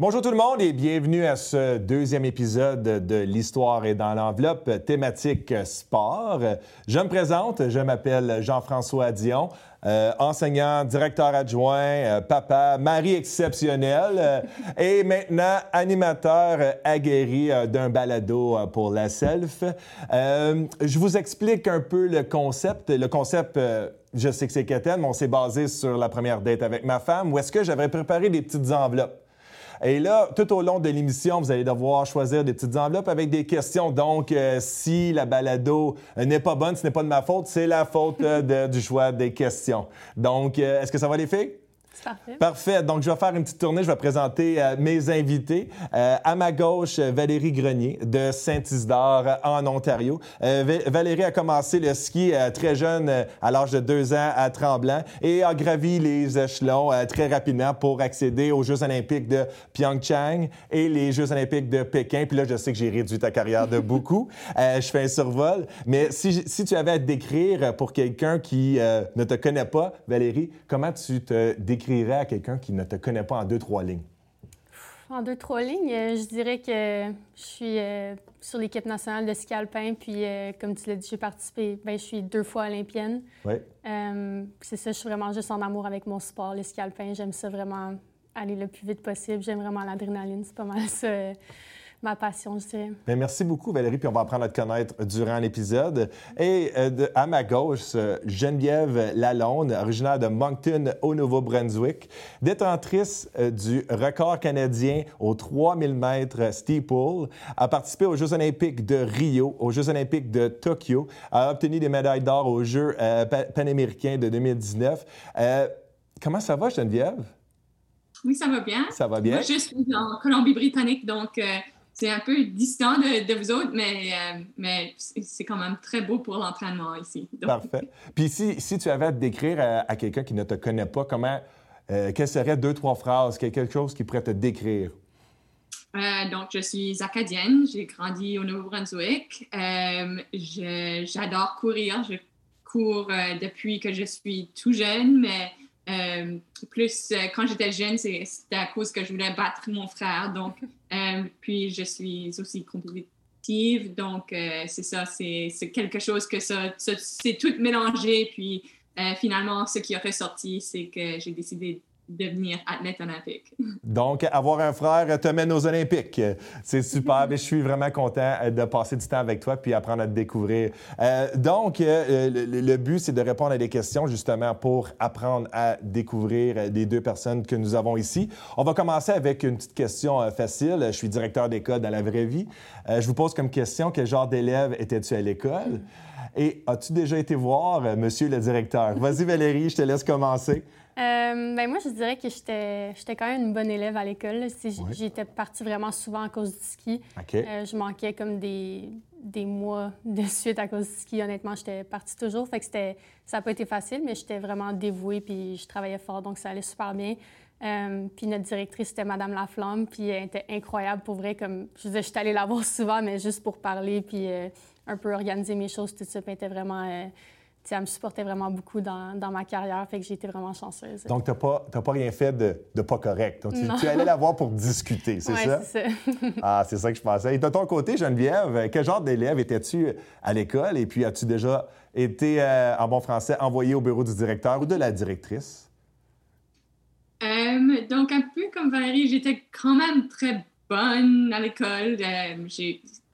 Bonjour tout le monde et bienvenue à ce deuxième épisode de l'Histoire est dans l'enveloppe, thématique sport. Je me présente, je m'appelle Jean-François Dion, enseignant, directeur adjoint, papa, mari exceptionnel et maintenant animateur aguerri d'un balado pour la SELF. Je vous explique un peu le concept. Je sais que c'est quétaine, mais on s'est basé sur la première date avec ma femme où est-ce que j'avais préparé des petites enveloppes. Et là, tout au long de l'émission, vous allez devoir choisir des petites enveloppes avec des questions. Donc, si la balado n'est pas bonne, ce n'est pas de ma faute, c'est la faute du choix des questions. Donc, est-ce que ça va les filles? C'est parfait. Parfait. Donc, je vais faire une petite tournée. Je vais présenter mes invités. À ma gauche, Valérie Grenier de Saint-Isidore en Ontario. Valérie a commencé le ski très jeune, à l'âge de 2 ans, à Tremblant et a gravi les échelons très rapidement pour accéder aux Jeux olympiques de Pyeongchang et les Jeux olympiques de Pékin. Puis là, je sais que j'ai réduit ta carrière de beaucoup. Je fais un survol. Mais si tu avais à te décrire pour quelqu'un qui ne te connaît pas, Valérie, comment tu te décrirais à quelqu'un qui ne te connaît pas en 2-3 lignes? En 2-3 lignes, je dirais que je suis sur l'équipe nationale de ski alpin. Puis, comme tu l'as dit, j'ai participé. Bien, je suis 2 fois olympienne. Oui. C'est ça, je suis vraiment juste en amour avec mon sport, le ski alpin. J'aime ça vraiment aller le plus vite possible. J'aime vraiment l'adrénaline. C'est pas mal ça. Ma passion, je dirais. Bien, merci beaucoup, Valérie. Puis on va apprendre à te connaître durant l'épisode. Et à ma gauche, Geneviève Lalonde, originaire de Moncton, au Nouveau-Brunswick, détentrice du record canadien aux 3000 mètres steeple, a participé aux Jeux olympiques de Rio, aux Jeux olympiques de Tokyo, a obtenu des médailles d'or aux Jeux panaméricains de 2019. Comment ça va, Geneviève? Oui, ça va bien. Ça va bien. Moi, je suis en Colombie-Britannique, donc... C'est un peu distant de vous autres, mais c'est quand même très beau pour l'entraînement ici. Donc... Parfait. Puis si tu avais à te décrire à quelqu'un qui ne te connaît pas, quelles seraient 2-3 phrases, quelque chose qui pourrait te décrire? Donc, je suis acadienne. J'ai grandi au Nouveau-Brunswick. J'adore courir. Je cours depuis que je suis tout jeune, mais... quand j'étais jeune, c'était à cause que je voulais battre mon frère. Donc, puis, je suis aussi compétitive. Donc, c'est ça, c'est quelque chose que ça c'est tout mélangé. Puis, finalement, ce qui est ressorti, c'est que j'ai décidé de devenir athlète olympique. Donc, avoir un frère te mène aux Olympiques. C'est super. Mais je suis vraiment content de passer du temps avec toi puis apprendre à te découvrir. Le but, c'est de répondre à des questions justement pour apprendre à découvrir les 2 personnes que nous avons ici. On va commencer avec une petite question facile. Je suis directeur d'école dans la vraie vie. Je vous pose comme question, quel genre d'élève étais-tu à l'école? Et as-tu déjà été voir monsieur le directeur? Vas-y Valérie, je te laisse commencer. Moi, je dirais que j'étais quand même une bonne élève à l'école. J'étais partie vraiment souvent à cause du ski. Okay. Je manquais comme des mois de suite à cause du ski. Honnêtement, j'étais partie toujours. Fait que ça n'a pas été facile, mais j'étais vraiment dévouée puis je travaillais fort, donc ça allait super bien. Puis notre directrice, c'était Madame Laflamme, puis elle était incroyable pour vrai. Comme, je veux dire, j'étais allée la voir souvent, mais juste pour parler puis un peu organiser mes choses, tout ça. Puis elle était vraiment... elle me supportait vraiment beaucoup dans ma carrière, fait que j'ai été vraiment chanceuse. Donc, tu n'as pas rien fait de pas correct. Donc, tu allais la voir pour discuter, c'est ça? Oui, c'est ça. Ah, c'est ça que je pensais. Et de ton côté, Geneviève, quel genre d'élève étais-tu à l'école? Et puis, as-tu déjà été, en bon français, envoyée au bureau du directeur ou de la directrice? Donc, un peu comme Valérie, j'étais quand même très bonne à l'école.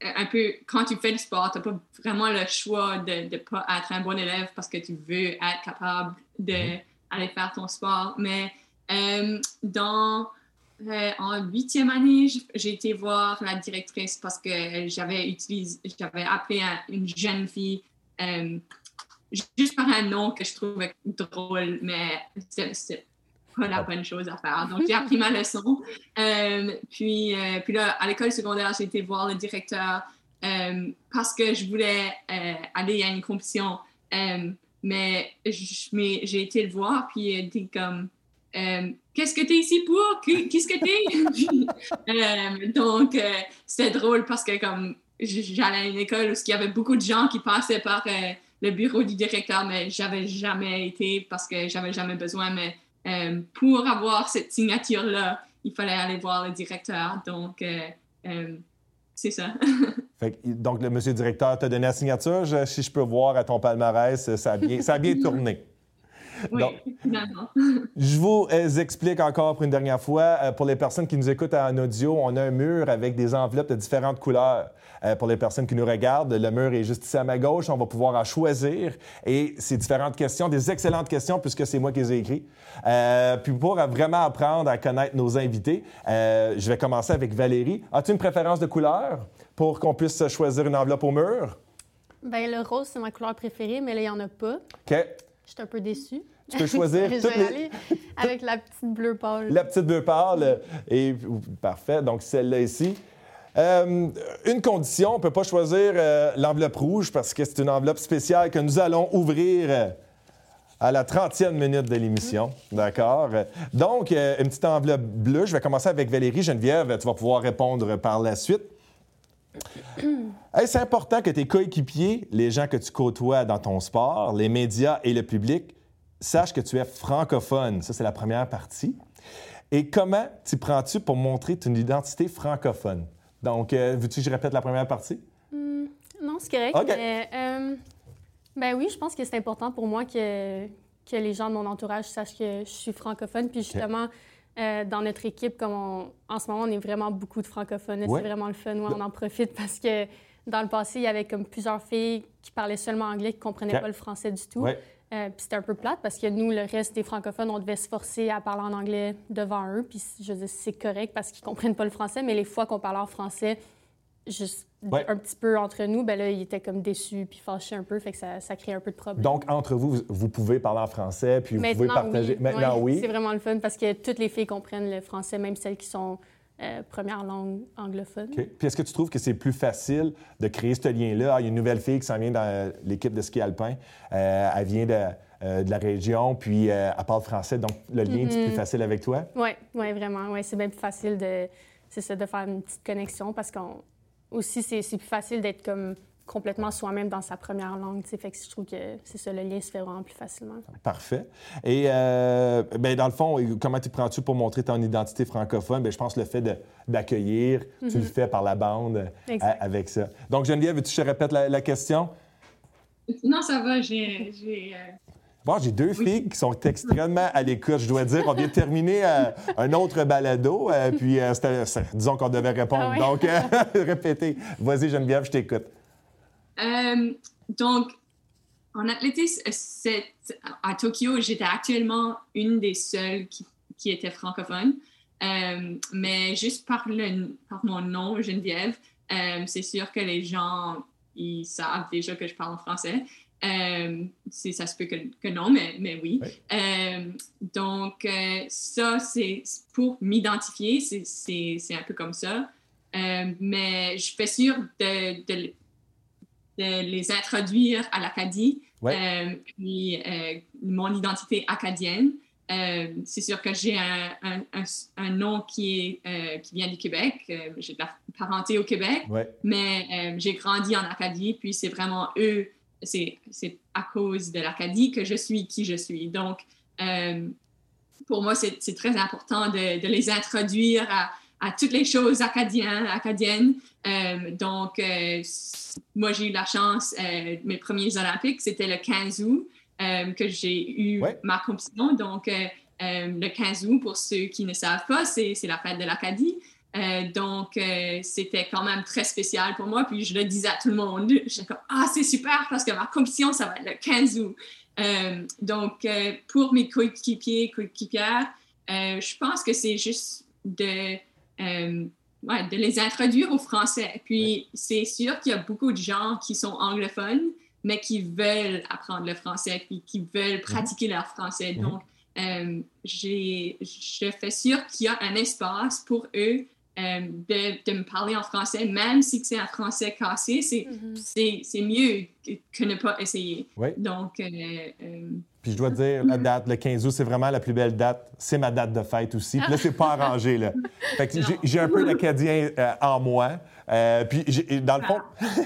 Un peu, quand tu fais du sport, tu n'as pas vraiment le choix de ne pas être un bon élève parce que tu veux être capable d'aller faire ton sport. Mais en 8e année, j'ai été voir la directrice parce que j'avais appelé une jeune fille juste par un nom que je trouvais drôle, mais c'est pas la bonne chose à faire. Donc, j'ai appris ma leçon. Puis là, à l'école secondaire, j'ai été voir le directeur parce que je voulais aller à une compétition. Mais j'ai été le voir, puis elle dit comme... qu'est-ce que t'es ici pour? Qu'est-ce que t'es? Donc, c'était drôle parce que comme j'allais à une école où il y avait beaucoup de gens qui passaient par le bureau du directeur, mais j'avais jamais été parce que j'avais jamais besoin, mais pour avoir cette signature-là, il fallait aller voir le directeur. Donc, c'est ça. Fait, donc, le monsieur directeur t'a donné la signature. Si je peux voir à ton palmarès, ça a bien tourné. Oui, donc, finalement. Je vous explique encore pour une dernière fois. Pour les personnes qui nous écoutent en audio, on a un mur avec des enveloppes de différentes couleurs. Pour les personnes qui nous regardent, le mur est juste ici à ma gauche. On va pouvoir en choisir. Et c'est différentes questions, des excellentes questions, puisque c'est moi qui les ai écrites. Puis pour vraiment apprendre à connaître nos invités, je vais commencer avec Valérie. As-tu une préférence de couleur pour qu'on puisse choisir une enveloppe au mur? Bien, le rose, c'est ma couleur préférée, mais là, il n'y en a pas. OK. Je suis un peu déçue. Tu peux choisir. Je vais aller avec la petite bleue pâle. La petite bleue pâle. Et... Parfait. Donc, celle-là ici. Une condition, on ne peut pas choisir l'enveloppe rouge parce que c'est une enveloppe spéciale que nous allons ouvrir à la 30e minute de l'émission. Mmh. D'accord? Donc, une petite enveloppe bleue. Je vais commencer avec Valérie. Geneviève, tu vas pouvoir répondre par la suite. Est-ce important que tes coéquipiers, les gens que tu côtoies dans ton sport, les médias et le public, sachent que tu es francophone? Ça, c'est la première partie. Et comment t'y prends-tu pour montrer ton identité francophone? Donc, veux-tu que je répète la première partie? Non, c'est correct. Okay. Mais, ben oui, je pense que c'est important pour moi que les gens de mon entourage sachent que je suis francophone. Puis justement... Okay. Dans notre équipe, comme en ce moment, on est vraiment beaucoup de francophones. Ouais. C'est vraiment le fun. Ouais, on en profite parce que dans le passé, il y avait comme plusieurs filles qui parlaient seulement anglais, qui ne comprenaient pas le français du tout. Ouais. Puis c'était un peu plate parce que nous, le reste des francophones, on devait se forcer à parler en anglais devant eux. Puis je veux dire, c'est correct parce qu'ils ne comprennent pas le français, mais les fois qu'on parlait en français, juste un petit peu entre nous, ben là, ils étaient comme déçus puis fâchés un peu, fait que ça crée un peu de problème. Donc, entre vous, vous pouvez parler en français puis vous pouvez partager... Oui. Maintenant, oui. C'est vraiment le fun parce que toutes les filles comprennent le français, même celles qui sont première langue anglophone. Okay. Puis est-ce que tu trouves que c'est plus facile de créer ce lien-là? Ah, il y a une nouvelle fille qui s'en vient dans l'équipe de ski alpin. Elle vient de la région, puis elle parle français, donc le lien est plus facile avec toi? Oui, vraiment. Ouais, c'est bien plus facile de faire une petite connexion parce qu'on... Aussi, c'est plus facile d'être comme complètement soi-même dans sa première langue. T'sais. Fait que je trouve que c'est ça, le lien se fait vraiment plus facilement. Parfait. Et ben, dans le fond, comment t'y prends-tu pour montrer ton identité francophone? Bien, je pense que le fait d'accueillir, tu le fais par la bande avec ça. Donc, Geneviève, veux-tu que je te répète la question? Non, ça va, Bon, j'ai deux filles qui sont extrêmement à l'écoute, je dois dire. On vient de terminer un autre balado, puis disons qu'on devait répondre. Donc, répétez. Vas-y, Geneviève, je t'écoute. Donc, en athlétisme, à Tokyo, j'étais actuellement une des seules qui était francophone. Mais juste par mon nom, Geneviève, c'est sûr que les gens, ils savent déjà que je parle en français. Ça se peut que non, mais oui. Donc, ça, c'est pour m'identifier, c'est un peu comme ça. Mais je fais sûr de les introduire à l'Acadie, puis mon identité acadienne. C'est sûr que j'ai un nom qui vient du Québec. J'ai de la parenté au Québec, mais j'ai grandi en Acadie, puis c'est vraiment eux. C'est à cause de l'Acadie que je suis qui je suis. Donc, pour moi, c'est très important de les introduire à toutes les choses acadiennes. Donc, moi, j'ai eu la chance, mes premiers Olympiques, c'était le 15 août que j'ai eu ma compétition. Donc, le 15 août, pour ceux qui ne savent pas, c'est la fête de l'Acadie. Donc, c'était quand même très spécial pour moi. Puis, je le disais à tout le monde. J'étais comme « Ah, c'est super parce que ma compétition, ça va être le 15 août. » Donc, pour mes coéquipières, je pense que c'est juste de les introduire au français. Puis, c'est sûr qu'il y a beaucoup de gens qui sont anglophones, mais qui veulent apprendre le français puis qui veulent pratiquer leur français. Donc, je fais sûr qu'il y a un espace pour eux de me parler en français, même si c'est un français cassé, c'est mieux que ne pas essayer. Oui. Donc... Puis je dois te dire, la date, le 15 août, c'est vraiment la plus belle date. C'est ma date de fête aussi. Puis là, c'est pas arrangé, là. Fait que j'ai un peu d'Acadien en moi. Puis dans le fond,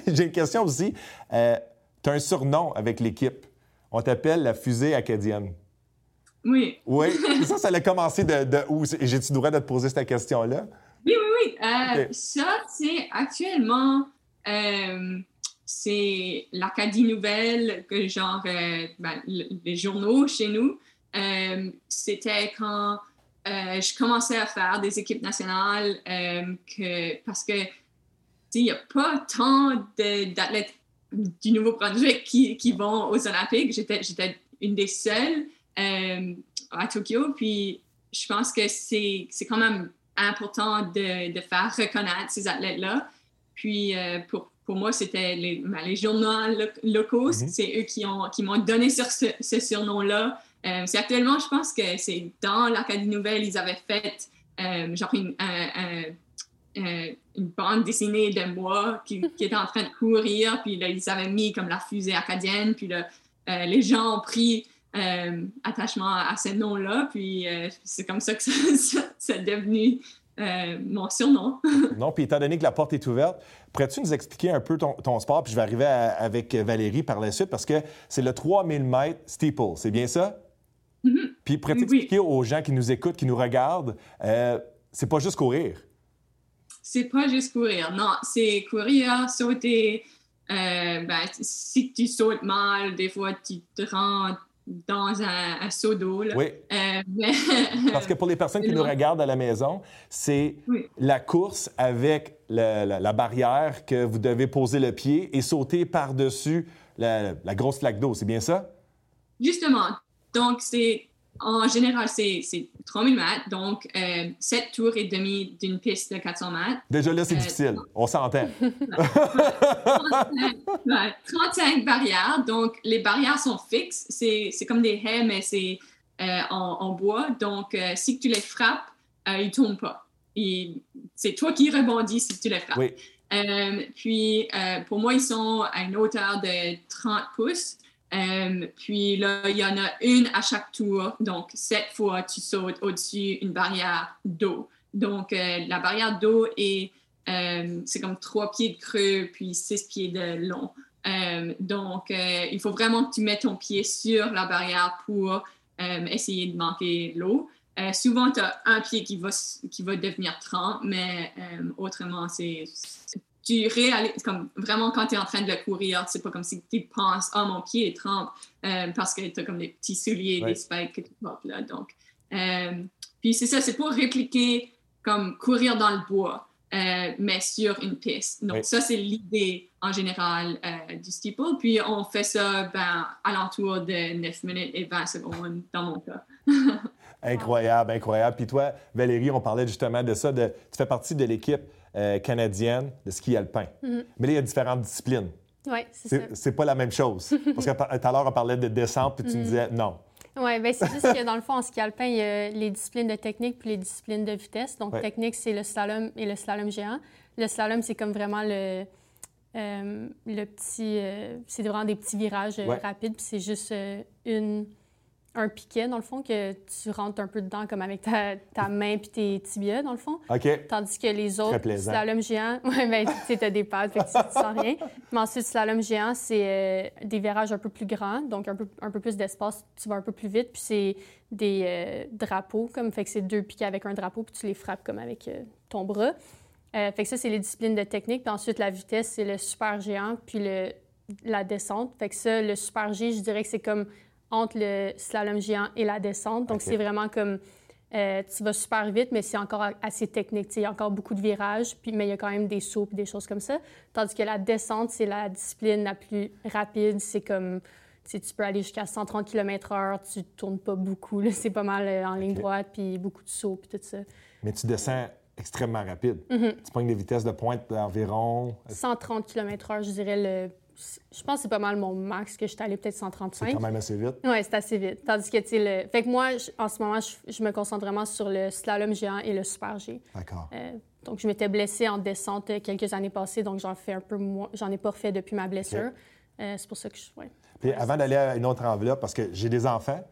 j'ai une question aussi. T'as un surnom avec l'équipe. On t'appelle la fusée acadienne. Oui. Oui. Et ça, ça a commencé de où? J'ai-tu le droit de te poser cette question-là? Oui, oui, oui. Okay. Ça, c'est actuellement... c'est l'Acadie Nouvelle, que genre les journaux chez nous. C'était quand je commençais à faire des équipes nationales parce que il n'y a pas tant d'athlètes du Nouveau-Brunswick qui vont aux Olympiques. J'étais une des seules à Tokyo. Puis je pense que c'est quand même important de faire reconnaître ces athlètes-là. Puis pour moi, c'était les journaux locaux, c'est eux qui m'ont donné ce surnom-là. C'est actuellement, je pense que c'est dans l'Acadie Nouvelle, ils avaient fait genre une bande dessinée de moi qui était en train de courir, puis là, ils avaient mis comme la fusée acadienne, puis là, les gens ont pris attachement à ce nom-là, puis c'est comme ça que ça est devenu... mon surnom. Non, puis étant donné que la porte est ouverte, pourrais-tu nous expliquer un peu ton sport? Puis je vais arriver avec Valérie par la suite, parce que c'est le 3000 mètres steeple, c'est bien ça? Mm-hmm. Puis pourrais-tu expliquer aux gens qui nous écoutent, qui nous regardent, c'est pas juste courir? C'est pas juste courir, non. C'est courir, sauter. Si tu sautes mal, des fois, tu te rends... dans un seau d'eau. Là. Oui. Parce que pour les personnes qui nous regardent à la maison, c'est la course avec la barrière que vous devez poser le pied et sauter par-dessus la grosse flaque d'eau. C'est bien ça? Justement. Donc, en général, c'est 3000 mètres. Donc, 7 tours et demi d'une piste de 400 mètres. Déjà là, c'est difficile. On s'entend. 35 barrières. Donc, les barrières sont fixes. C'est comme des haies, mais c'est en bois. Donc, si tu les frappes, ils ne tombent pas. C'est toi qui rebondis si tu les frappes. Oui. Puis, pour moi, ils sont à une hauteur de 30 pouces. Puis là, il y en a une à chaque tour. Donc, 7 fois, tu sautes au-dessus d'une barrière d'eau. Donc, la barrière d'eau c'est comme 3 pieds de creux, puis 6 pieds de long. Donc, il faut vraiment que tu mettes ton pied sur la barrière pour essayer de manquer l'eau. Souvent, tu as un pied qui va devenir 30, mais autrement, tu réalises, comme vraiment quand tu es en train de courir, c'est pas comme si tu penses « Ah, mon pied est trempe parce que tu as comme des petits souliers, des spikes que tu portes là. » Donc, puis c'est ça, c'est pour répliquer comme courir dans le bois, mais sur une piste. Donc ça, c'est l'idée en général du steeple. Puis on fait ça alentour de 9 minutes et 20 secondes dans mon cas. Incroyable, incroyable. Puis toi, Valérie, on parlait justement de ça. Tu fais partie de l'équipe canadienne de ski alpin. Mm-hmm. Mais là, il y a différentes disciplines. Oui, c'est ça. C'est pas la même chose. Parce que tout à l'heure, on parlait de descente, puis tu me disais non. Oui, bien, c'est juste que dans le fond, en ski alpin, il y a les disciplines de technique puis les disciplines de vitesse. Donc, technique, c'est le slalom et le slalom géant. Le slalom, c'est comme vraiment le petit... c'est vraiment des petits virages rapides, puis c'est juste un piquet, dans le fond, que tu rentres un peu dedans, comme avec ta main puis tes tibias, dans le fond. OK. Tandis que les autres, le slalom géant, t'as des pattes, fait que tu sens rien. Mais ensuite, le slalom géant, c'est des virages un peu plus grands, donc un peu plus d'espace, tu vas un peu plus vite, puis c'est des drapeaux, comme, fait que c'est 2 piquets avec un drapeau, puis tu les frappes comme avec ton bras. Fait que ça, c'est les disciplines de technique. Puis ensuite, la vitesse, c'est le super géant, puis la descente. Fait que ça, le super G, je dirais que c'est comme... entre le slalom géant et la descente. Donc, c'est vraiment comme... tu vas super vite, mais c'est encore assez technique. Il y a encore beaucoup de virages, mais il y a quand même des sauts et des choses comme ça. Tandis que la descente, c'est la discipline la plus rapide. C'est comme... Tu peux aller jusqu'à 130 km/h, tu tournes pas beaucoup. Là, c'est pas mal en ligne droite, puis beaucoup de sauts, puis tout ça. Mais tu descends extrêmement rapide. Mm-hmm. Tu prends des vitesses de pointe d'environ... 130 km/h, je dirais, je pense que c'est pas mal mon max, que j'étais allée peut-être 135. C'est quand même assez vite. Oui, c'est assez vite. Tandis que, tu sais, fait que moi, en ce moment, je me concentre vraiment sur le slalom géant et le super G. D'accord. Donc, je m'étais blessée en descente quelques années passées, donc j'en fais un peu moins. J'en ai pas refait depuis ma blessure. C'est pour ça que je... Puis avant d'aller à une autre enveloppe, parce que j'ai des enfants,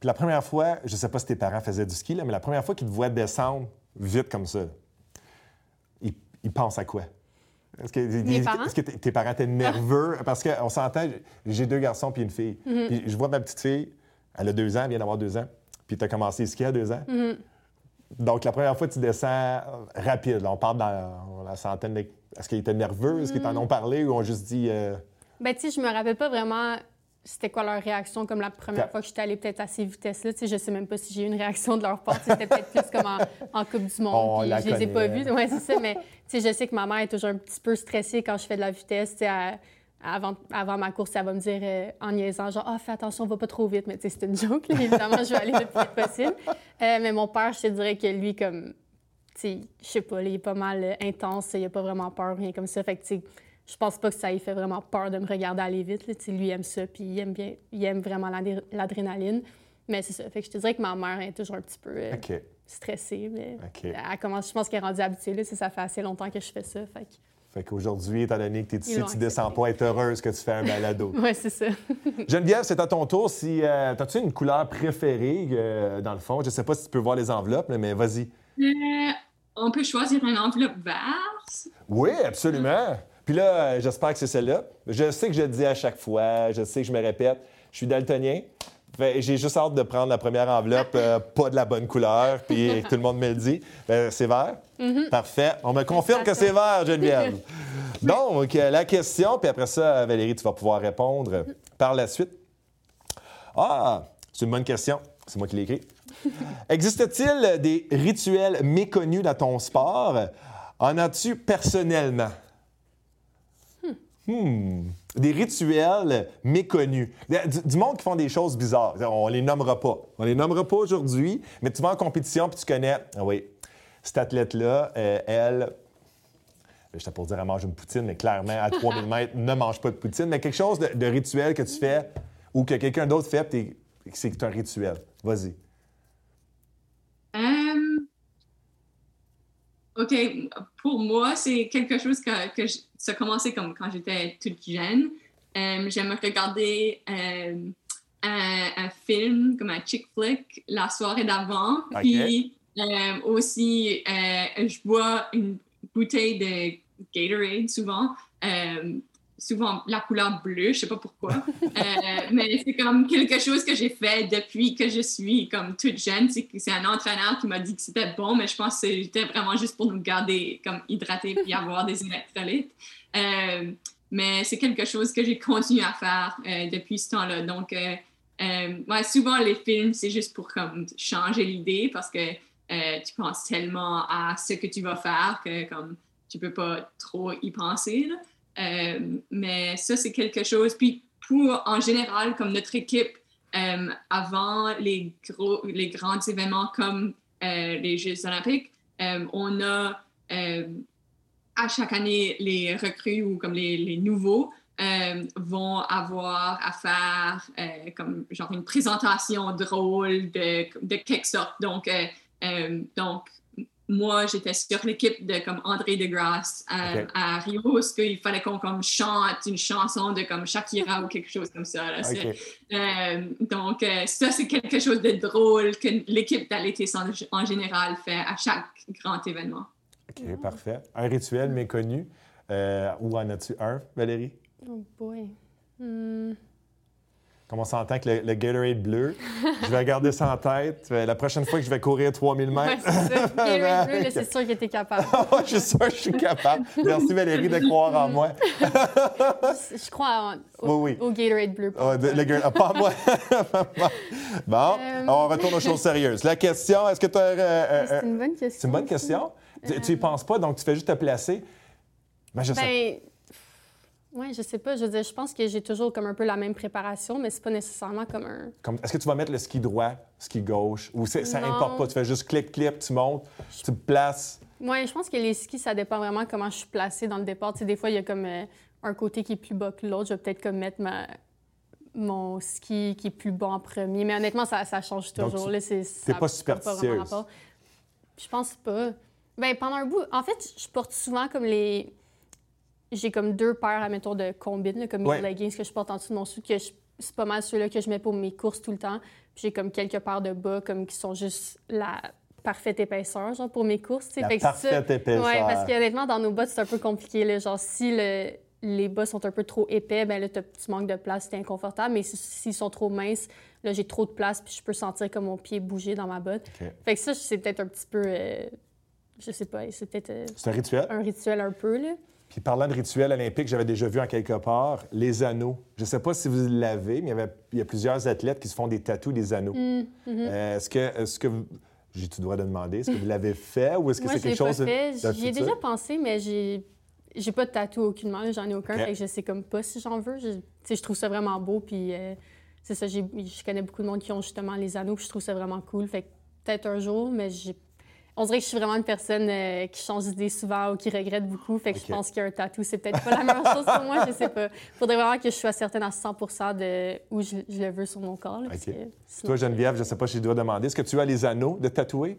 puis la première fois, je sais pas si tes parents faisaient du ski, là, mais la première fois qu'ils te voient descendre vite comme ça, ils pensent à quoi? Est-ce que tes parents étaient nerveux? Parce qu'on s'entend, j'ai 2 garçons puis une fille. Mm-hmm. Puis je vois ma petite fille, Elle a 2 ans, elle vient d'avoir 2 ans. Puis tu as commencé le ski à 2 ans. Mm-hmm. Donc, la première fois, tu descends rapide. Là, on parle dans la centaine de... Est-ce qu'ils étaient nerveux? Est-ce qu'ils t'en ont parlé ou ont juste dit... Ben tu sais, je me rappelle pas vraiment c'était quoi leur réaction comme la première fois que j'étais allée peut-être à ces vitesses-là. Tu sais, je sais même pas si j'ai eu une réaction de leur part. C'était peut-être plus comme en Coupe du Monde. Je les ai pas vus. Ouais, c'est ça. Mais tu sais, je sais que ma mère est toujours un petit peu stressée quand je fais de la vitesse. Tu sais, avant ma course, elle va me dire en niaisant, genre « Ah, fais attention, on va pas trop vite. » Mais tu sais, c'est une joke. Là. Évidemment, je vais aller le plus vite possible. Mais mon père, je te dirais que lui, comme... Tu sais, je sais pas, là, il est pas mal intense. Il a pas vraiment peur, rien comme ça. Fait que, tu sais, je pense pas que ça lui fait vraiment peur de me regarder aller vite. Là. Tu sais, lui, il aime ça, puis il aime vraiment l'adrénaline. Mais c'est ça. Fait que je te dirais que ma mère est toujours un petit peu... stressée. Mais elle commence, je pense qu'elle est rendue habituée. Là. Ça fait assez longtemps que je fais ça, fait que... Fait qu'aujourd'hui, étant donné que tu descends pas, être heureuse que tu fais un balado. Oui, c'est ça. Geneviève, c'est à ton tour. Si, t'as-tu une couleur préférée, dans le fond? Je sais pas si tu peux voir les enveloppes, mais vas-y. On peut choisir une enveloppe verte. Oui, absolument. Puis là, j'espère que c'est celle-là. Je sais que je le dis à chaque fois, je sais que je me répète. Je suis daltonien. Fait, j'ai juste hâte de prendre la première enveloppe, pas de la bonne couleur, puis tout le monde me le dit. C'est vert? Mm-hmm. Parfait. On me confirme que c'est vert, Geneviève. Donc, la question, puis après ça, Valérie, tu vas pouvoir répondre par la suite. Ah, c'est une bonne question. C'est moi qui l'ai écrit. Existe-t-il des rituels méconnus dans ton sport? En as-tu personnellement? Des rituels méconnus. Du monde qui font des choses bizarres. On les nommera pas. On les nommera pas aujourd'hui, mais tu vas en compétition puis tu connais... Ah oui, cette athlète-là, elle... J'étais pour dire, elle mange une poutine, mais clairement, à 3000 mètres, ne mange pas de poutine. Mais quelque chose de rituel que tu fais ou que quelqu'un d'autre fait, c'est un rituel. Vas-y. OK, pour moi, c'est quelque chose que ça a commencé comme quand j'étais toute jeune. J'aime regarder un film, comme un chick flick, la soirée d'avant. Okay. Puis aussi, je bois une bouteille de Gatorade souvent. Souvent la couleur bleue, je sais pas pourquoi. Mais c'est comme quelque chose que j'ai fait depuis que je suis comme toute jeune. C'est un entraîneur qui m'a dit que c'était bon, mais je pense que c'était vraiment juste pour nous garder comme hydratés puis avoir des électrolytes. Mais c'est quelque chose que j'ai continué à faire depuis ce temps-là. Donc, ouais, souvent les films, c'est juste pour comme changer l'idée parce que tu penses tellement à ce que tu vas faire que comme tu peux pas trop y penser, là. Mais ça, c'est quelque chose. Puis, en général, comme notre équipe, avant les grands événements comme les Jeux olympiques, on a à chaque année, les recrues ou comme les nouveaux vont avoir à faire comme genre une présentation drôle de quelque sorte. Donc, moi, j'étais sur l'équipe de comme André Degrasse à Rio, parce qu'il fallait qu'on comme, chante une chanson de comme Shakira ou quelque chose comme ça. Là. Okay. Donc, ça, c'est quelque chose de drôle que l'équipe d'athlétisme en général fait à chaque grand événement. OK, parfait. Un rituel méconnu. Où en as-tu un, Valérie? Oh boy! Comme on s'entend que le Gatorade bleu, je vais garder ça en tête. La prochaine fois que je vais courir 3000 mètres... Ouais, c'est ça. Gatorade bleu, c'est sûr que tu es capable. Je suis sûr que je suis capable. Merci Valérie de croire en moi. Je crois au Gatorade bleu. Oh, pas moi. Bon, on retourne aux choses sérieuses. La question, est-ce que tu as... c'est une bonne question. C'est une bonne question? Tu y penses pas, donc tu fais juste te placer. Sais... Oui, je sais pas. Je veux dire, je pense que j'ai toujours comme un peu la même préparation, mais c'est pas nécessairement comme un... Est-ce que tu vas mettre le ski droit, ski gauche, ou ça n'importe pas? Tu fais juste clic-clic, tu montes, tu te places? Oui, je pense que les skis, ça dépend vraiment comment je suis placée dans le départ. Tu sais, des fois, il y a comme un côté qui est plus bas que l'autre. Je vais peut-être comme mettre mon ski qui est plus bas en premier. Mais honnêtement, ça change toujours. Donc, t'es pas superstitieuse? Je pense pas. Bien, pendant un bout... En fait, je porte souvent comme les... J'ai comme 2 paires, admettons, de combines, là, comme mes leggings que je porte en dessous de mon sou, que c'est pas mal ceux-là que je mets pour mes courses tout le temps. Puis j'ai comme quelques paires de bas comme qui sont juste la parfaite épaisseur, genre, pour mes courses. T'sais. La parfaite épaisseur. Oui, parce qu'honnêtement, dans nos bottes, c'est un peu compliqué. Là. Genre, si les bas sont un peu trop épais, bien là, tu manques de place, c'est inconfortable. Mais s'ils sont trop minces, là, j'ai trop de place puis je peux sentir comme mon pied bouger dans ma botte. Okay. Fait que ça, c'est peut-être un petit peu... je sais pas, c'est peut-être... c'est un rituel? Un rituel un peu, là. Puis parlant de rituel olympique, j'avais déjà vu en quelque part les anneaux. Je sais pas si vous l'avez, mais il y a plusieurs athlètes qui se font des tatous des anneaux. Mm-hmm. Est-ce que vous... J'ai tout le droit de demander. Est-ce que vous l'avez fait ou est-ce que c'est quelque chose... Moi, je l'ai pas fait. J'y ai déjà pensé, mais j'ai pas de tatou aucunement. Là, j'en ai aucun. Okay. Fait que je sais comme pas si j'en veux. Je trouve ça vraiment beau. Puis c'est ça, je connais beaucoup de monde qui ont justement les anneaux. Puis je trouve ça vraiment cool. Fait que peut-être un jour, mais on dirait que je suis vraiment une personne qui change d'idée souvent ou qui regrette beaucoup. Fait que je pense qu'un tatou, c'est peut-être pas la meilleure chose pour moi, je sais pas. Faudrait vraiment que je sois certaine à 100% de où je le veux sur mon corps. Là, parce que sinon... Toi, Geneviève, je sais pas si je dois demander, est-ce que tu as les anneaux de tatouer?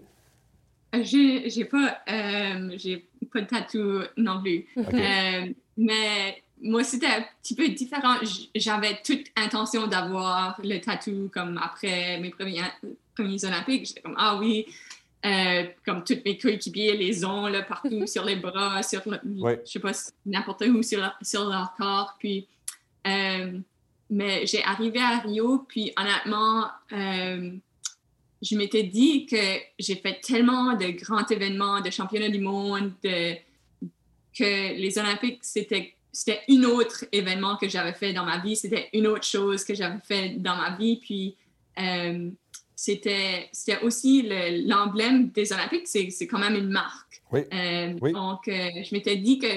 J'ai pas de tatou non plus. Okay. Mais moi, c'était un petit peu différent. J'avais toute intention d'avoir le tatou comme après mes premiers Olympiques. J'étais comme « Ah oui! » comme toutes mes coéquipiers les ont là, partout sur les bras, sur le, je sais pas, n'importe où sur leur corps. Puis, mais j'ai arrivé à Rio, puis honnêtement, je m'étais dit que j'ai fait tellement de grands événements, de championnats du monde, que les Olympiques, c'était un autre événement que j'avais fait dans ma vie, c'était une autre chose que j'avais fait dans ma vie, puis... C'était aussi l'emblème des Olympiques, c'est quand même une marque. Oui. Donc, je m'étais dit que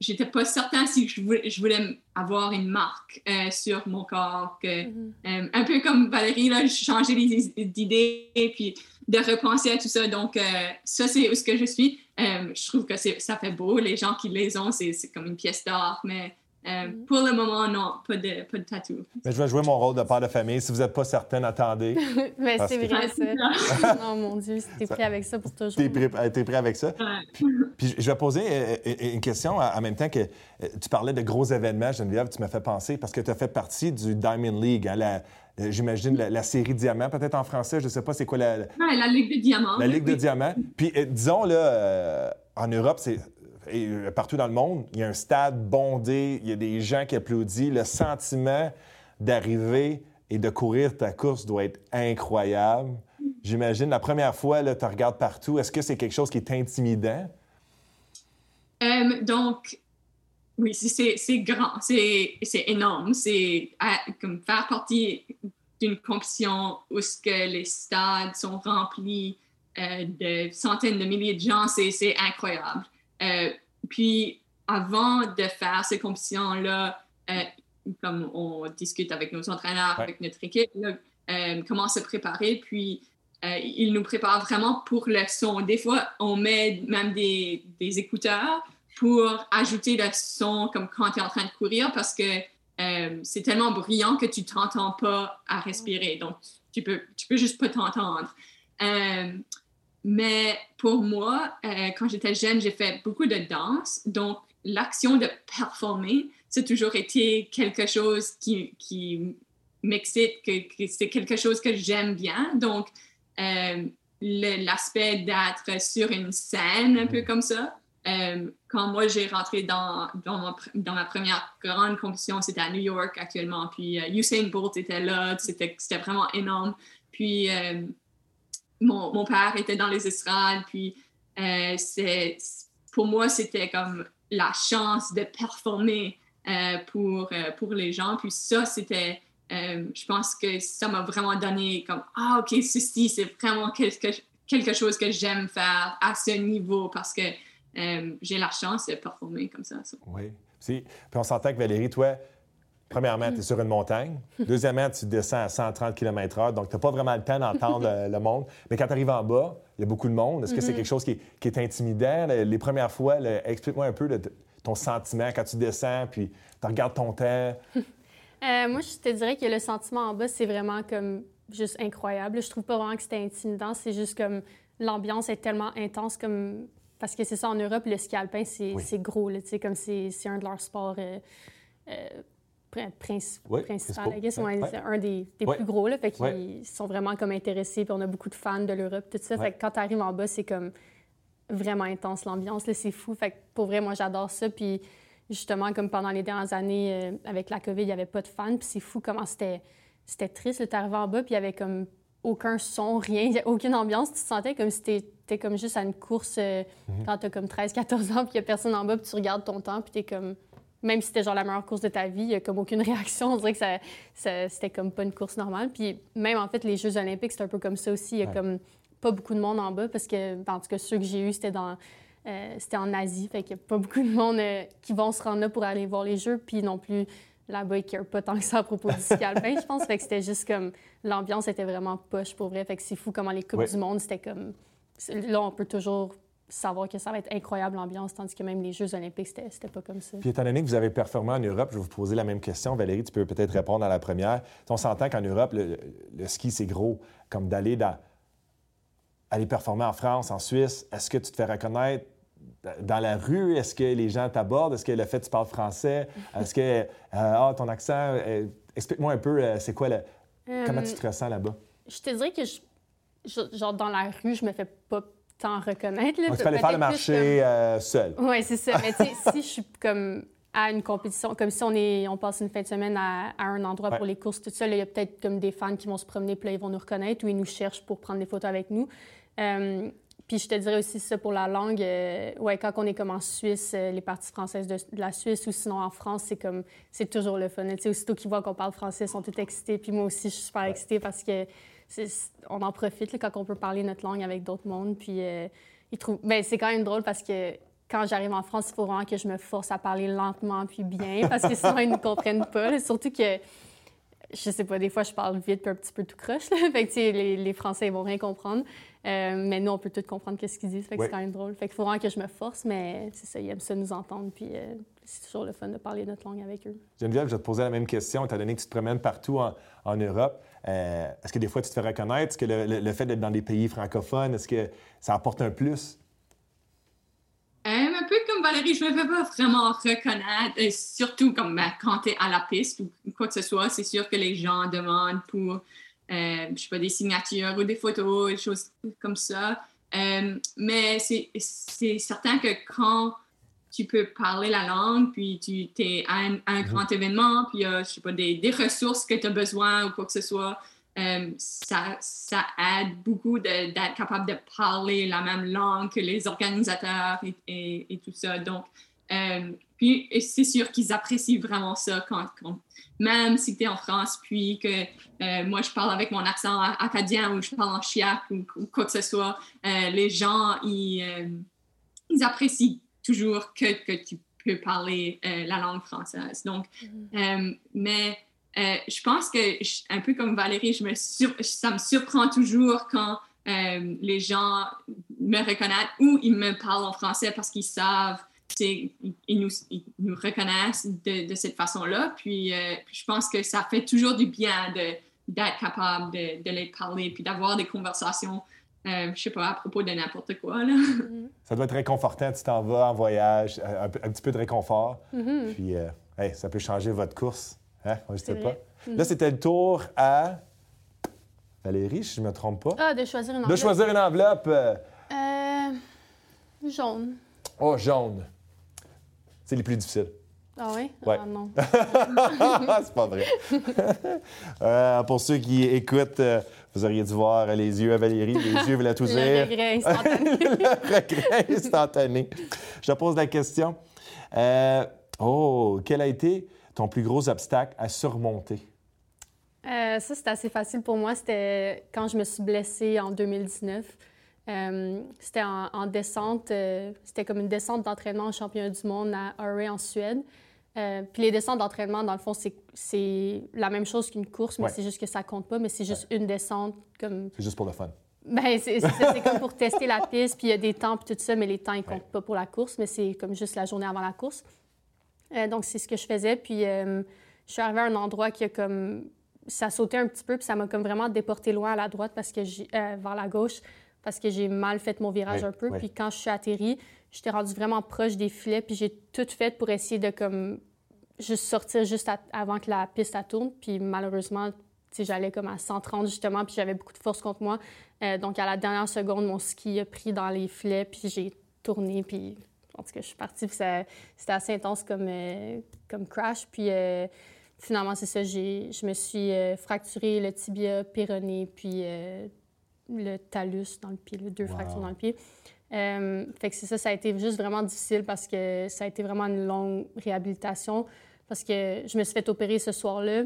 j'étais pas certaine si je voulais avoir une marque sur mon corps. Un peu comme Valérie, là, je changeais d'idées et puis de repenser à tout ça. Donc, ça, c'est ce que je suis. Je trouve que ça fait beau. Les gens qui les ont, c'est comme une pièce d'art, mais... pour le moment, non, pas de tatou. Mais je vais jouer mon rôle de père de famille. Si vous n'êtes pas certaine, attendez. Mais c'est vrai, ça. Non, mon Dieu, t'es pris avec ça pour toujours. T'es pris avec ça. Puis je vais poser une question en même temps que tu parlais de gros événements, Geneviève. Tu m'as fait penser parce que tu as fait partie du Diamond League, hein, j'imagine la série Diamant, peut-être en français, je ne sais pas c'est quoi la... Oui, la Ligue de Diamant. La Ligue de Diamant. Puis disons, là, en Europe, c'est... Et partout dans le monde, il y a un stade bondé, il y a des gens qui applaudissent. Le sentiment d'arriver et de courir ta course doit être incroyable. J'imagine, la première fois, tu regardes partout. Est-ce que c'est quelque chose qui est intimidant? Donc, oui, c'est grand, c'est énorme. C'est comme faire partie d'une compétition où les stades sont remplis de centaines de milliers de gens, c'est incroyable. Puis, avant de faire ces compétitions-là, comme on discute avec nos entraîneurs, avec notre équipe, là, comment se préparer, puis ils nous préparent vraiment pour le son. Des fois, on met même des écouteurs pour ajouter le son comme quand tu es en train de courir parce que c'est tellement bruyant que tu t'entends pas à respirer. Donc, tu peux juste pas t'entendre. Mais pour moi, quand j'étais jeune, j'ai fait beaucoup de danse. Donc, l'action de performer, ça a toujours été quelque chose qui m'excite, que c'est quelque chose que j'aime bien. Donc, l'aspect d'être sur une scène, un peu comme ça. Quand moi, j'ai rentré dans ma première grande compétition, c'était à New York actuellement. Puis, Usain Bolt était là. C'était vraiment énorme. Puis... Mon père était dans les estrades, puis pour moi, c'était comme la chance de performer pour les gens. Puis ça, c'était, je pense que ça m'a vraiment donné comme « Ah, OK, ceci, c'est vraiment quelque chose que j'aime faire à ce niveau parce que j'ai la chance de performer comme ça. » Oui. Puis on s'entend que Valérie, toi... Premièrement, tu es sur une montagne. Deuxièmement, tu descends à 130 km/h, donc tu n'as pas vraiment le temps d'entendre le monde. Mais quand tu arrives en bas, il y a beaucoup de monde. Est-ce que c'est quelque chose qui est intimidant? Les premières fois, explique-moi un peu ton sentiment quand tu descends, puis tu regardes ton temps. Moi, je te dirais que le sentiment en bas, c'est vraiment comme juste incroyable. Je trouve pas vraiment que c'était intimidant. C'est juste comme l'ambiance est tellement intense comme... Parce que c'est ça, en Europe, le ski alpin, c'est gros. Là, comme c'est un de leurs sports... principal, I guess, c'est un des plus gros, là, fait qu'ils sont vraiment comme intéressés, puis on a beaucoup de fans de l'Europe, tout ça, fait que quand t'arrives en bas, c'est comme vraiment intense l'ambiance, là, c'est fou, fait que pour vrai, moi, j'adore ça, puis justement, comme pendant les dernières années, avec la COVID, il n'y avait pas de fans. Puis c'est fou comment c'était triste. T'es arrivé en bas, puis il n'y avait comme aucun son, rien, aucune ambiance. Tu te sentais comme si t'étais comme juste à une course quand t'as comme 13-14 ans, puis il n'y a personne en bas, puis tu regardes ton temps, puis t'es comme... Même si c'était genre la meilleure course de ta vie, il n'y a comme aucune réaction. On dirait que c'était comme pas une course normale. Puis même, en fait, les Jeux olympiques, c'est un peu comme ça aussi. Il n'y a comme pas beaucoup de monde en bas parce que, en tout cas, ceux que j'ai eus, c'était en Asie. Fait qu'il n'y a pas beaucoup de monde qui vont se rendre là pour aller voir les Jeux. Puis non plus, là-bas, ils ne carent pas tant que ça à propos du ski alpin, je pense. Fait que c'était juste comme... L'ambiance était vraiment poche, pour vrai. Fait que c'est fou comment les Coupes du monde, c'était comme... Là, on peut toujours... savoir que ça va être incroyable l'ambiance, tandis que même les Jeux olympiques, c'était pas comme ça. Puis étant donné que vous avez performé en Europe, je vais vous poser la même question. Valérie, tu peux peut-être répondre à la première. On s'entend qu'en Europe, le ski, c'est gros. Comme d'aller aller performer en France, en Suisse, est-ce que tu te fais reconnaître dans la rue? Est-ce que les gens t'abordent? Est-ce que le fait que tu parles français? Est-ce que... ton accent... explique-moi un peu, c'est quoi comment tu te ressens là-bas? Je te dirais que, genre, dans la rue, je me fais pas t'en reconnaître. Là, tu peux aller faire le marché seul. Oui, c'est ça. Mais tu sais, si je suis comme à une compétition, comme si on passe une fin de semaine à un endroit pour les courses, tout ça, il y a peut-être comme des fans qui vont se promener, puis là, ils vont nous reconnaître ou ils nous cherchent pour prendre des photos avec nous. Puis je te dirais aussi ça pour la langue. Quand on est comme en Suisse, les parties françaises de la Suisse ou sinon en France, c'est toujours le fun. Tu sais, aussitôt qu'ils voient qu'on parle français, ils sont tout excités. Puis moi aussi, je suis super excitée parce que on en profite là, quand on peut parler notre langue avec d'autres mondes. Puis c'est quand même drôle parce que quand j'arrive en France, il faut vraiment que je me force à parler lentement puis bien parce que sinon, ils ne comprennent pas. Là. Surtout que, je sais pas, des fois, je parle vite puis un petit peu tout croche. Là. Fait que les Français, ils vont rien comprendre. Mais nous, on peut tous comprendre ce qu'ils disent. Fait que c'est quand même drôle. Fait qu'il faut vraiment que je me force, mais c'est ça, ils aiment ça nous entendre. Puis c'est toujours le fun de parler notre langue avec eux. Geneviève, je vais te poser la même question. Étant donné que tu te promènes partout en Europe, est-ce que des fois, tu te fais reconnaître? Est-ce que le fait d'être dans des pays francophones, est-ce que ça apporte un plus? Un peu comme Valérie, je ne me fais pas vraiment reconnaître, et surtout comme quand tu es à la piste ou quoi que ce soit. C'est sûr que les gens demandent pour je sais pas, des signatures ou des photos, des choses comme ça. Mais c'est certain que quand tu peux parler la langue, puis tu es à un grand événement, puis je sais pas, des ressources que tu as besoin ou quoi que ce soit, ça aide beaucoup d'être capable de parler la même langue que les organisateurs et tout ça. Donc, puis c'est sûr qu'ils apprécient vraiment ça quand même si tu es en France, puis que moi je parle avec mon accent acadien ou je parle en chiac ou quoi que ce soit, les gens ils apprécient toujours que tu peux parler la langue française. Donc, je pense que, un peu comme Valérie, ça me surprend toujours quand les gens me reconnaissent ou ils me parlent en français parce qu'ils savent, ils nous reconnaissent de cette façon-là. Puis je pense que ça fait toujours du bien d'être capable de les parler puis d'avoir des conversations, je sais pas, à propos de n'importe quoi. Là. Ça doit être réconfortant. Tu t'en vas en voyage, un petit peu de réconfort. Puis ça peut changer votre course. Hein? On ne sait pas. Là, c'était le tour à Valérie, si je ne me trompe pas. De choisir une enveloppe. Jaune. Oh, jaune. C'est les plus difficiles. Ah oui? Ouais. Ah non. C'est pas vrai. Pour ceux qui écoutent, vous auriez dû voir les yeux à Valérie. Les yeux voulaient tout dire. Le regret instantané. Le regret instantané. Je te pose la question. Quel a été ton plus gros obstacle à surmonter? Ça, c'était assez facile pour moi. C'était quand je me suis blessée en 2019. C'était en descente. C'était comme une descente d'entraînement au championnat du monde à Horey, en Suède. Puis les descentes d'entraînement, dans le fond, c'est la même chose qu'une course, mais c'est juste que ça compte pas. Mais c'est juste une descente comme... C'est juste pour le fun. Bien, c'est comme pour tester la piste. Puis il y a des temps, puis tout ça, mais les temps, ils comptent pas pour la course. Mais c'est comme juste la journée avant la course. Donc, c'est ce que je faisais. Puis, je suis arrivée à un endroit qui a comme... Ça sautait un petit peu, puis ça m'a comme vraiment déportée loin à la droite parce que vers la gauche, parce que j'ai mal fait mon virage un peu. Puis, quand je suis atterrie, j'étais rendue vraiment proche des filets, puis j'ai tout fait pour essayer de comme juste sortir juste avant que la piste tourne. Puis, malheureusement, j'allais comme à 130, justement, puis j'avais beaucoup de force contre moi. Donc, à la dernière seconde, mon ski a pris dans les filets, puis j'ai tourné, puis... en tout cas, je suis partie, puis ça, c'était assez intense comme crash. Puis finalement, c'est ça, je me suis fracturé le tibia, péroné, puis le talus dans le pied, les deux fractures dans le pied. Fait que c'est ça, ça a été juste vraiment difficile parce que ça a été vraiment une longue réhabilitation parce que je me suis fait opérer ce soir-là.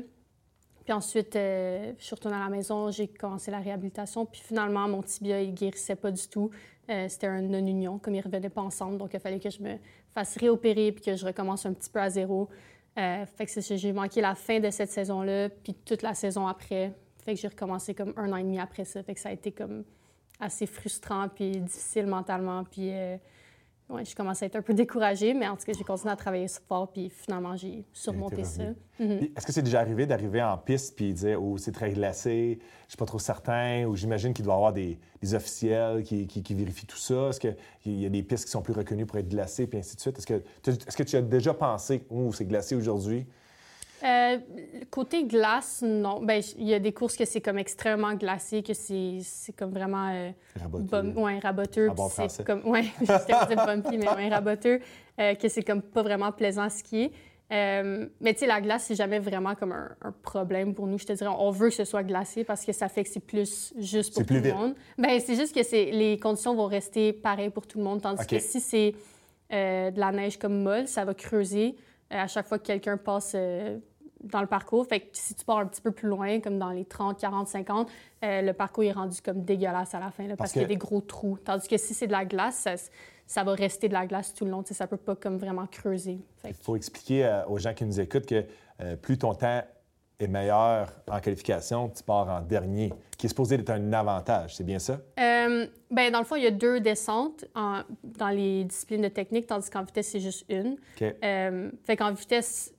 Puis ensuite, je suis retournée à la maison, j'ai commencé la réhabilitation. Puis finalement, mon tibia, il guérissait pas du tout. C'était un non-union, comme ils revenaient pas ensemble. Donc, il fallait que je me fasse réopérer puis que je recommence un petit peu à zéro. Fait que j'ai manqué la fin de cette saison-là puis toute la saison après. Fait que j'ai recommencé comme 1 an et demi après ça. Fait que ça a été comme assez frustrant puis difficile mentalement. Puis ouais, je commençais à être un peu découragée, mais en tout cas, j'ai continué à travailler fort, puis finalement, j'ai surmonté ça. Mm-hmm. Est-ce que c'est déjà arrivé d'arriver en piste puis dire « Oh, c'est très glacé, je suis pas trop certain » ou j'imagine qu'il doit y avoir des officiels qui vérifient tout ça? Est-ce qu'il y a des pistes qui sont plus reconnues pour être glacées, puis ainsi de suite? Est-ce que tu as déjà pensé « Oh, c'est glacé aujourd'hui? » Côté glace, non. Bien, il y a des courses que c'est comme extrêmement glacé, que c'est comme vraiment... raboteux. Oui, raboteux. C'est comme... Oui, j'étais un petit bumpy, mais ouais, raboteux. Que c'est comme pas vraiment plaisant à skier. Mais tu sais, la glace, c'est jamais vraiment comme un problème pour nous. Je te dirais, on veut que ce soit glacé parce que ça fait que c'est plus juste pour tout le monde. Bien, c'est juste que les conditions vont rester pareilles pour tout le monde. Tandis que si c'est de la neige comme molle, ça va creuser à chaque fois que quelqu'un passe dans le parcours. Fait que si tu pars un petit peu plus loin, comme dans les 30, 40, 50, le parcours est rendu comme dégueulasse à la fin, là, parce qu'il y a des gros trous. Tandis que si c'est de la glace, ça va rester de la glace tout le long. T'sais, ça peut pas comme vraiment creuser. Il faut expliquer aux gens qui nous écoutent que plus ton temps est meilleur en qualification, tu pars en dernier, qui est supposé être un avantage. C'est bien ça? Bien, dans le fond, il y a 2 descentes dans les disciplines de technique, tandis qu'en vitesse, c'est juste une. Okay. Fait qu'en vitesse,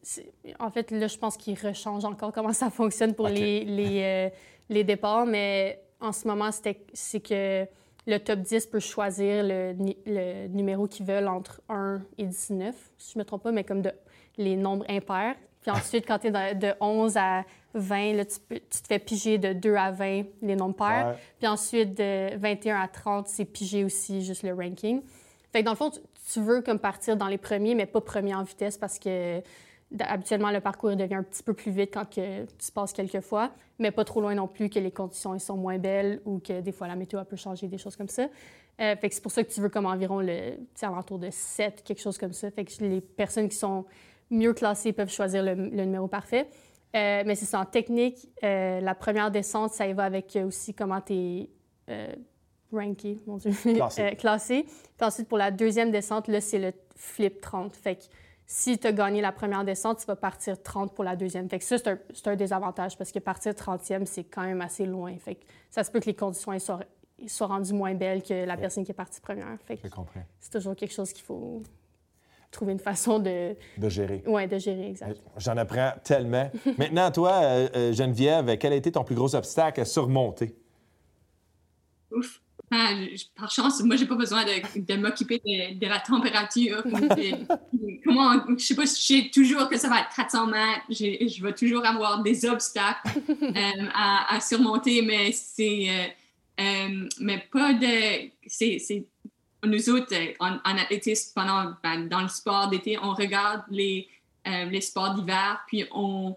en fait, là, je pense qu'ils rechangent encore comment ça fonctionne pour les départs, mais en ce moment, c'est que le top 10 peut choisir le numéro qu'ils veulent entre 1 et 19, si je ne me trompe pas, mais comme les nombres impairs. Puis ensuite, quand tu es de 11 à 20, là, tu te fais piger de 2 à 20 les nombres pairs. Ouais. Puis ensuite, de 21 à 30, c'est pigé aussi juste le ranking. Fait que dans le fond, tu veux comme partir dans les premiers, mais pas premier en vitesse parce que habituellement, le parcours devient un petit peu plus vite quand que tu passes quelques fois, mais pas trop loin non plus, que les conditions sont moins belles ou que des fois la météo peut changer, des choses comme ça. Fait que c'est pour ça que tu veux comme environ alentour de 7, quelque chose comme ça. Fait que les personnes qui sont mieux classés peuvent choisir le numéro parfait. Mais c'est ça, en technique, la première descente, ça y va avec aussi comment tu es ranké, mon Dieu, classé. Puis ensuite, pour la deuxième descente, là, c'est le flip 30. Fait que si tu as gagné la première descente, tu vas partir 30 pour la deuxième. Fait que ça, c'est un désavantage parce que partir 30e, c'est quand même assez loin. Fait que ça se peut que les conditions soient rendues moins belles que la personne qui est partie première. Fait que c'est toujours quelque chose qu'il faut trouver une façon de gérer. Oui, de gérer, exact. J'en apprends tellement. Maintenant, toi, Geneviève, quel a été ton plus gros obstacle à surmonter? Ouf! Par chance, moi, j'ai pas besoin de m'occuper de la température. Je sais pas si j'ai toujours que ça va être 400 mètres. Je vais toujours avoir des obstacles à surmonter, mais nous autres, en athlétisme, dans le sport d'été, on regarde les sports d'hiver, puis on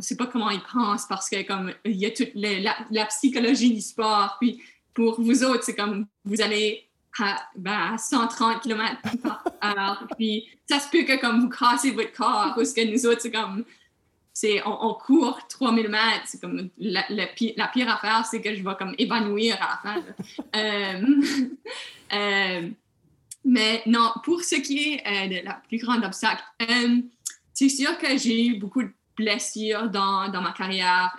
sait pas comment ils pensent parce que comme il y a toute la psychologie du sport. Puis pour vous autres, c'est comme vous allez à 130 km par heure. Puis ça se peut que comme vous cassez votre corps, parce que nous autres, c'est comme on court 3000 mètres. C'est comme la pire affaire, c'est que je vais comme évanouir à la fin. Mais non, pour ce qui est de la plus grande obstacle, c'est sûr que j'ai eu beaucoup de blessures dans ma carrière.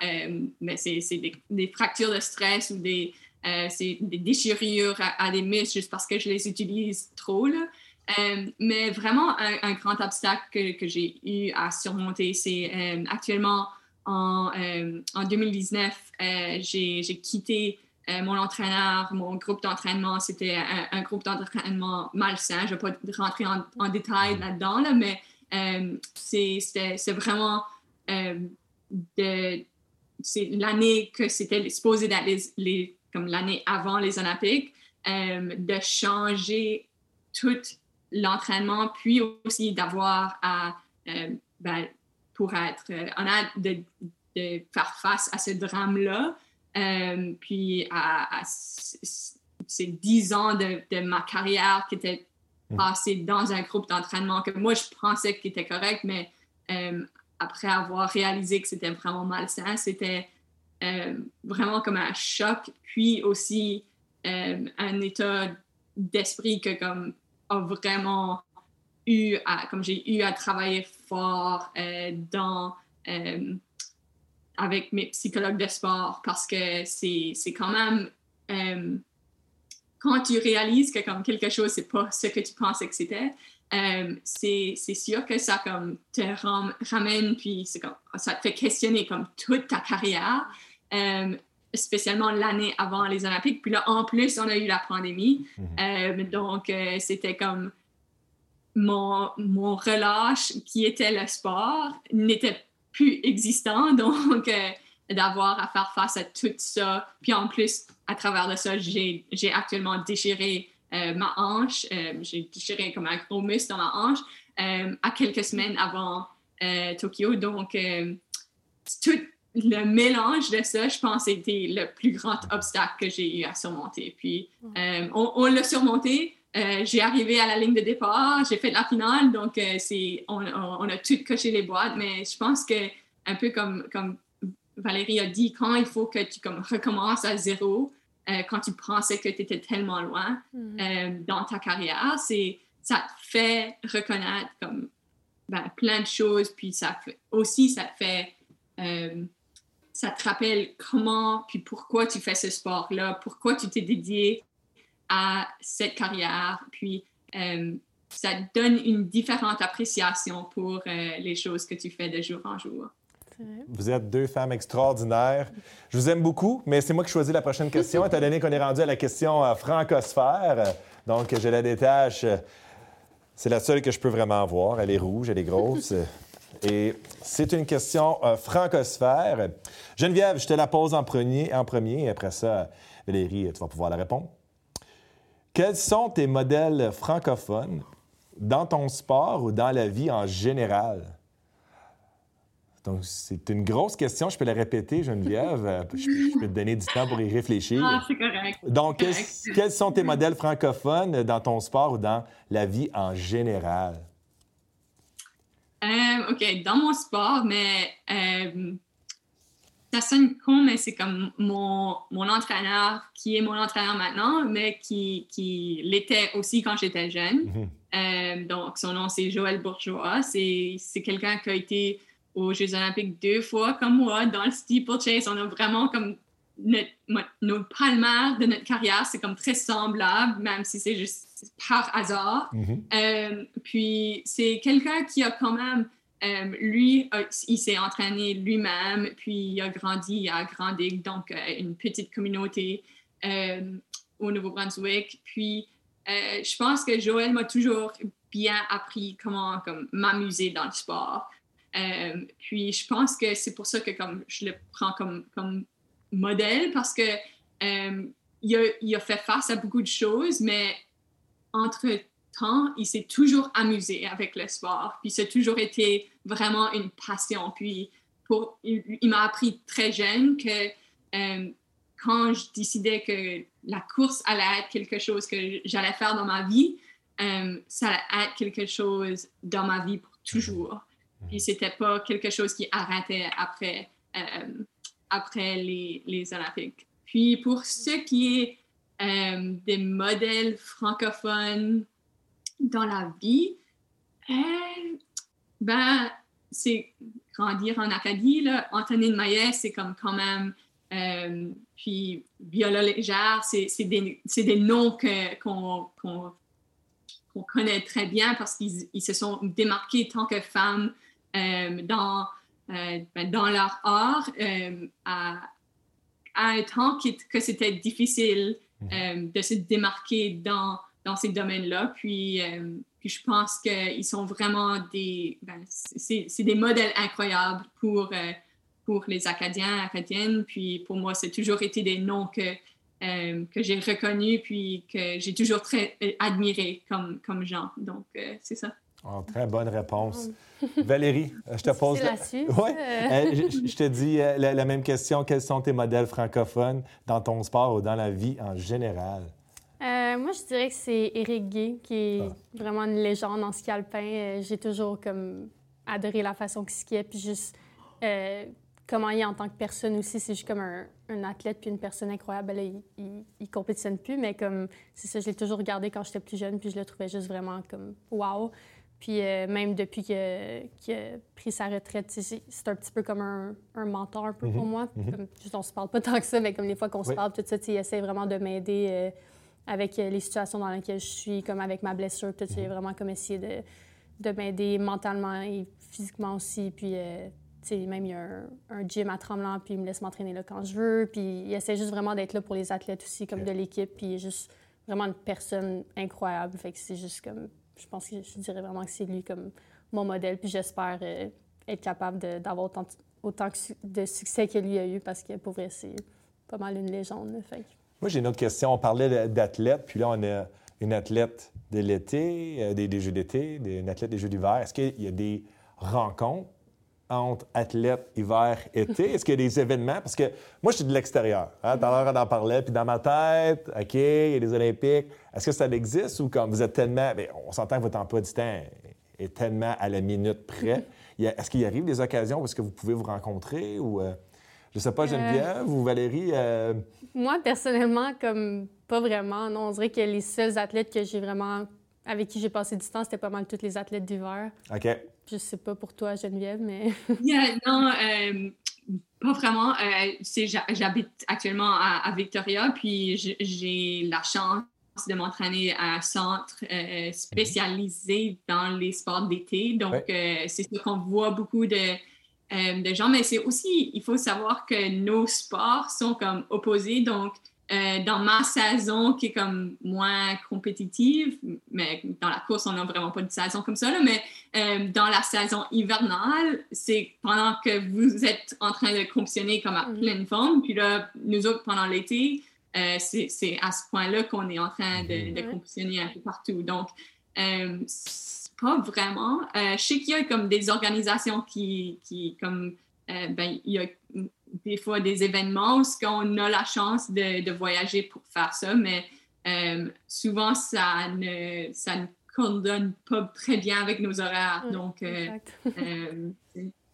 Mais c'est des fractures de stress ou des déchirures à des muscles juste parce que je les utilise trop, là. Mais vraiment, un grand obstacle que j'ai eu à surmonter, c'est actuellement en 2019, j'ai quitté mon entraîneur, mon groupe d'entraînement. C'était un groupe d'entraînement malsain. Je ne vais pas rentrer en détail là-dedans, là, mais c'est vraiment c'est l'année que c'était supposé d'être comme l'année avant les Olympiques, de changer tout l'entraînement, puis aussi d'avoir à, pour être honnête, de faire face à ce drame-là, puis à ces 10 ans de ma carrière qui étaient passés dans un groupe d'entraînement que moi, je pensais qu'il était correct, mais après avoir réalisé que c'était vraiment malsain, c'était vraiment comme un choc, puis aussi un état d'esprit que comme a vraiment eu à, comme j'ai eu à travailler fort avec mes psychologues de sport, parce que c'est quand même quand tu réalises que comme quelque chose c'est pas ce que tu pensais que c'était, c'est sûr que ça comme te ramène, puis c'est comme ça te fait questionner comme toute ta carrière, spécialement l'année avant les Olympiques. Puis là, en plus, on a eu la pandémie. Donc, c'était comme mon relâche qui était le sport n'était plus existant. Donc, d'avoir à faire face à tout ça. Puis en plus, à travers de ça, j'ai actuellement déchiré ma hanche. J'ai déchiré comme un gros muscle dans ma hanche à quelques semaines avant Tokyo. Donc, tout le mélange de ça, je pense, était le plus grand obstacle que j'ai eu à surmonter. Puis, on l'a surmonté. J'ai arrivé à la ligne de départ. J'ai fait la finale. Donc, on a tout coché les boîtes. Mais je pense que, un peu comme Valérie a dit, quand il faut que tu comme, recommences à zéro, quand tu pensais que tu étais tellement loin dans ta carrière, ça te fait reconnaître comme, plein de choses. Puis, ça te rappelle comment puis pourquoi tu fais ce sport-là, pourquoi tu t'es dédié à cette carrière. Puis, ça donne une différente appréciation pour les choses que tu fais de jour en jour. Vous êtes deux femmes extraordinaires. Je vous aime beaucoup, mais c'est moi qui choisis la prochaine question, étant donné qu'on est rendu à la question francosphère. Donc, je la détache. C'est la seule que je peux vraiment voir. Elle est rouge, elle est grosse. Et c'est une question francosphère. Geneviève, je te la pose en premier et après ça, Valérie, tu vas pouvoir la répondre. Quels sont tes modèles francophones dans ton sport ou dans la vie en général? Donc, c'est une grosse question. Je peux la répéter, Geneviève. Je peux te donner du temps pour y réfléchir. Ah, c'est correct. Donc, quels sont tes modèles francophones dans ton sport ou dans la vie en général? OK, dans mon sport, mais ça sonne con, mais c'est comme mon entraîneur, qui est mon entraîneur maintenant, mais qui l'était aussi quand j'étais jeune. Donc, son nom, c'est Joël Bourgeois. C'est quelqu'un qui a été aux Jeux olympiques 2 fois, comme moi, dans le steeplechase. On a vraiment comme nos palmarès de notre carrière, c'est comme très semblable, même si c'est juste par hasard. Puis c'est quelqu'un qui a quand même, il s'est entraîné lui-même, puis il a grandi à Grand Digue, donc une petite communauté au Nouveau-Brunswick. Puis je pense que Joël m'a toujours bien appris comment comme, m'amuser dans le sport. Puis je pense que c'est pour ça que comme, je le prends comme modèle, parce que il a fait face à beaucoup de choses, mais entre-temps, il s'est toujours amusé avec le sport, puis ça a toujours été vraiment une passion. Puis il m'a appris très jeune que quand je décidais que la course allait être quelque chose que j'allais faire dans ma vie, ça allait être quelque chose dans ma vie pour toujours. Puis c'était pas quelque chose qui arrêtait après les Olympiques. Puis pour ce qui est des modèles francophones dans la vie, c'est grandir en Acadie, là. Antonine Maillet, c'est comme quand même, puis Viola Léger, c'est des noms qu'on connaît très bien, parce qu'ils se sont démarqués tant que femmes dans leur art à un temps que c'était difficile de se démarquer dans ces domaines-là. Puis je pense qu'ils sont vraiment c'est des modèles incroyables pour les Acadiens, Acadiennes. Puis pour moi, c'est toujours été des noms que que j'ai reconnu puis que j'ai toujours très admiré comme gens. Donc, c'est ça. Oh, très bonne réponse. Valérie, je te pose... je te dis la même question. Quels sont tes modèles francophones dans ton sport ou dans la vie en général? Moi, je dirais que c'est Eric Gay, qui est vraiment une légende en ski alpin. J'ai toujours comme adoré la façon qu'il skiait, puis juste comment il est en tant que personne aussi. C'est juste comme un athlète puis une personne incroyable. Là, il compétitionne plus, mais comme c'est ça, je l'ai toujours regardé quand j'étais plus jeune, puis je le trouvais juste vraiment comme wow. Puis même depuis qu'il a pris sa retraite, c'est un petit peu comme un mentor un peu pour moi. Comme, juste, on se parle pas tant que ça, mais comme les fois qu'on se parle, tout ça, il essaie vraiment de m'aider avec les situations dans lesquelles je suis, comme avec ma blessure. Tout ça, il a vraiment comme essayé de m'aider mentalement et physiquement aussi. Puis même il y a un gym à Tremblant, puis il me laisse m'entraîner là quand je veux. Puis il essaie juste vraiment d'être là pour les athlètes aussi, comme de l'équipe. Puis il est juste vraiment une personne incroyable. Fait que c'est juste comme... Je pense que je dirais vraiment que c'est lui comme mon modèle. Puis j'espère être capable d'avoir autant de succès que lui a eu, parce que pour vrai, c'est pas mal une légende. Fait. Moi, j'ai une autre question. On parlait d'athlètes, puis là, on a une athlète de l'été, des Jeux d'été, une athlète des Jeux d'hiver. Est-ce qu'il y a des rencontres entre athlètes hiver-été? Est-ce qu'il y a des événements? Parce que moi, je suis de l'extérieur. Tout à l'heure, on en parlait. Puis dans ma tête, OK, il y a les Olympiques. Est-ce que ça existe ou comme vous êtes tellement... Bien, on s'entend que votre emploi du temps est tellement à la minute près. Est-ce qu'il arrive des occasions où est-ce que vous pouvez vous rencontrer? Ou je sais pas, Geneviève ou Valérie? Moi, personnellement, comme pas vraiment. Non, on dirait que les seuls athlètes que j'ai vraiment... avec qui j'ai passé du temps, c'était pas mal tous les athlètes d'hiver. OK. Je sais pas pour toi, Geneviève, mais... non, pas vraiment. J'habite actuellement à Victoria, puis j'ai la chance de m'entraîner à un centre spécialisé dans les sports d'été. Donc, c'est sûr qu'on voit beaucoup de gens, mais c'est aussi, il faut savoir que nos sports sont comme opposés, donc... dans ma saison qui est comme moins compétitive, mais dans la course, on n'a vraiment pas de saison comme ça, là, mais dans la saison hivernale, c'est pendant que vous êtes en train de compétitionner comme à pleine forme, puis là, nous autres, pendant l'été, c'est à ce point-là qu'on est en train de compétitionner un peu partout. Donc, pas vraiment. Je sais qu'il y a comme des organisations qui comme, il y a des fois des événements où on a la chance de voyager pour faire ça, mais souvent, ça ne coordonne pas très bien avec nos horaires. Donc,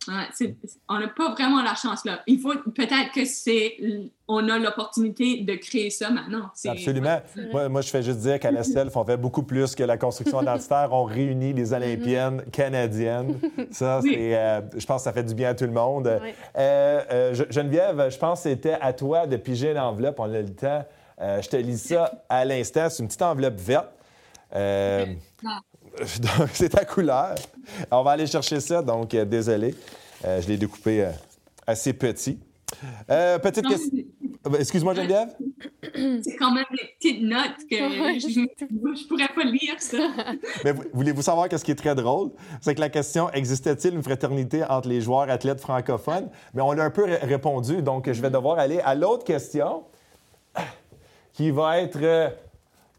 on n'a pas vraiment la chance là. Il faut peut-être que on a l'opportunité de créer ça maintenant. Absolument. Moi, je fais juste dire qu'à la SELF, on fait beaucoup plus que la construction identitaire. On réunit les Olympiennes canadiennes. Ça, c'est, je pense que ça fait du bien à tout le monde. Geneviève, je pense que c'était à toi de piger l'enveloppe. On a le temps. Je te lis ça à l'instant. C'est une petite enveloppe verte. Donc, c'est ta couleur. On va aller chercher ça, donc désolé. Je l'ai découpé assez petit. Petite question. Excuse-moi, Geneviève. C'est quand même les petites notes que je pourrais pas lire, ça. Mais voulez-vous savoir qu'est-ce qui est très drôle? C'est que la question, existait-il une fraternité entre les joueurs athlètes francophones? Mais on l'a un peu répondu, donc je vais devoir aller à l'autre question qui va être...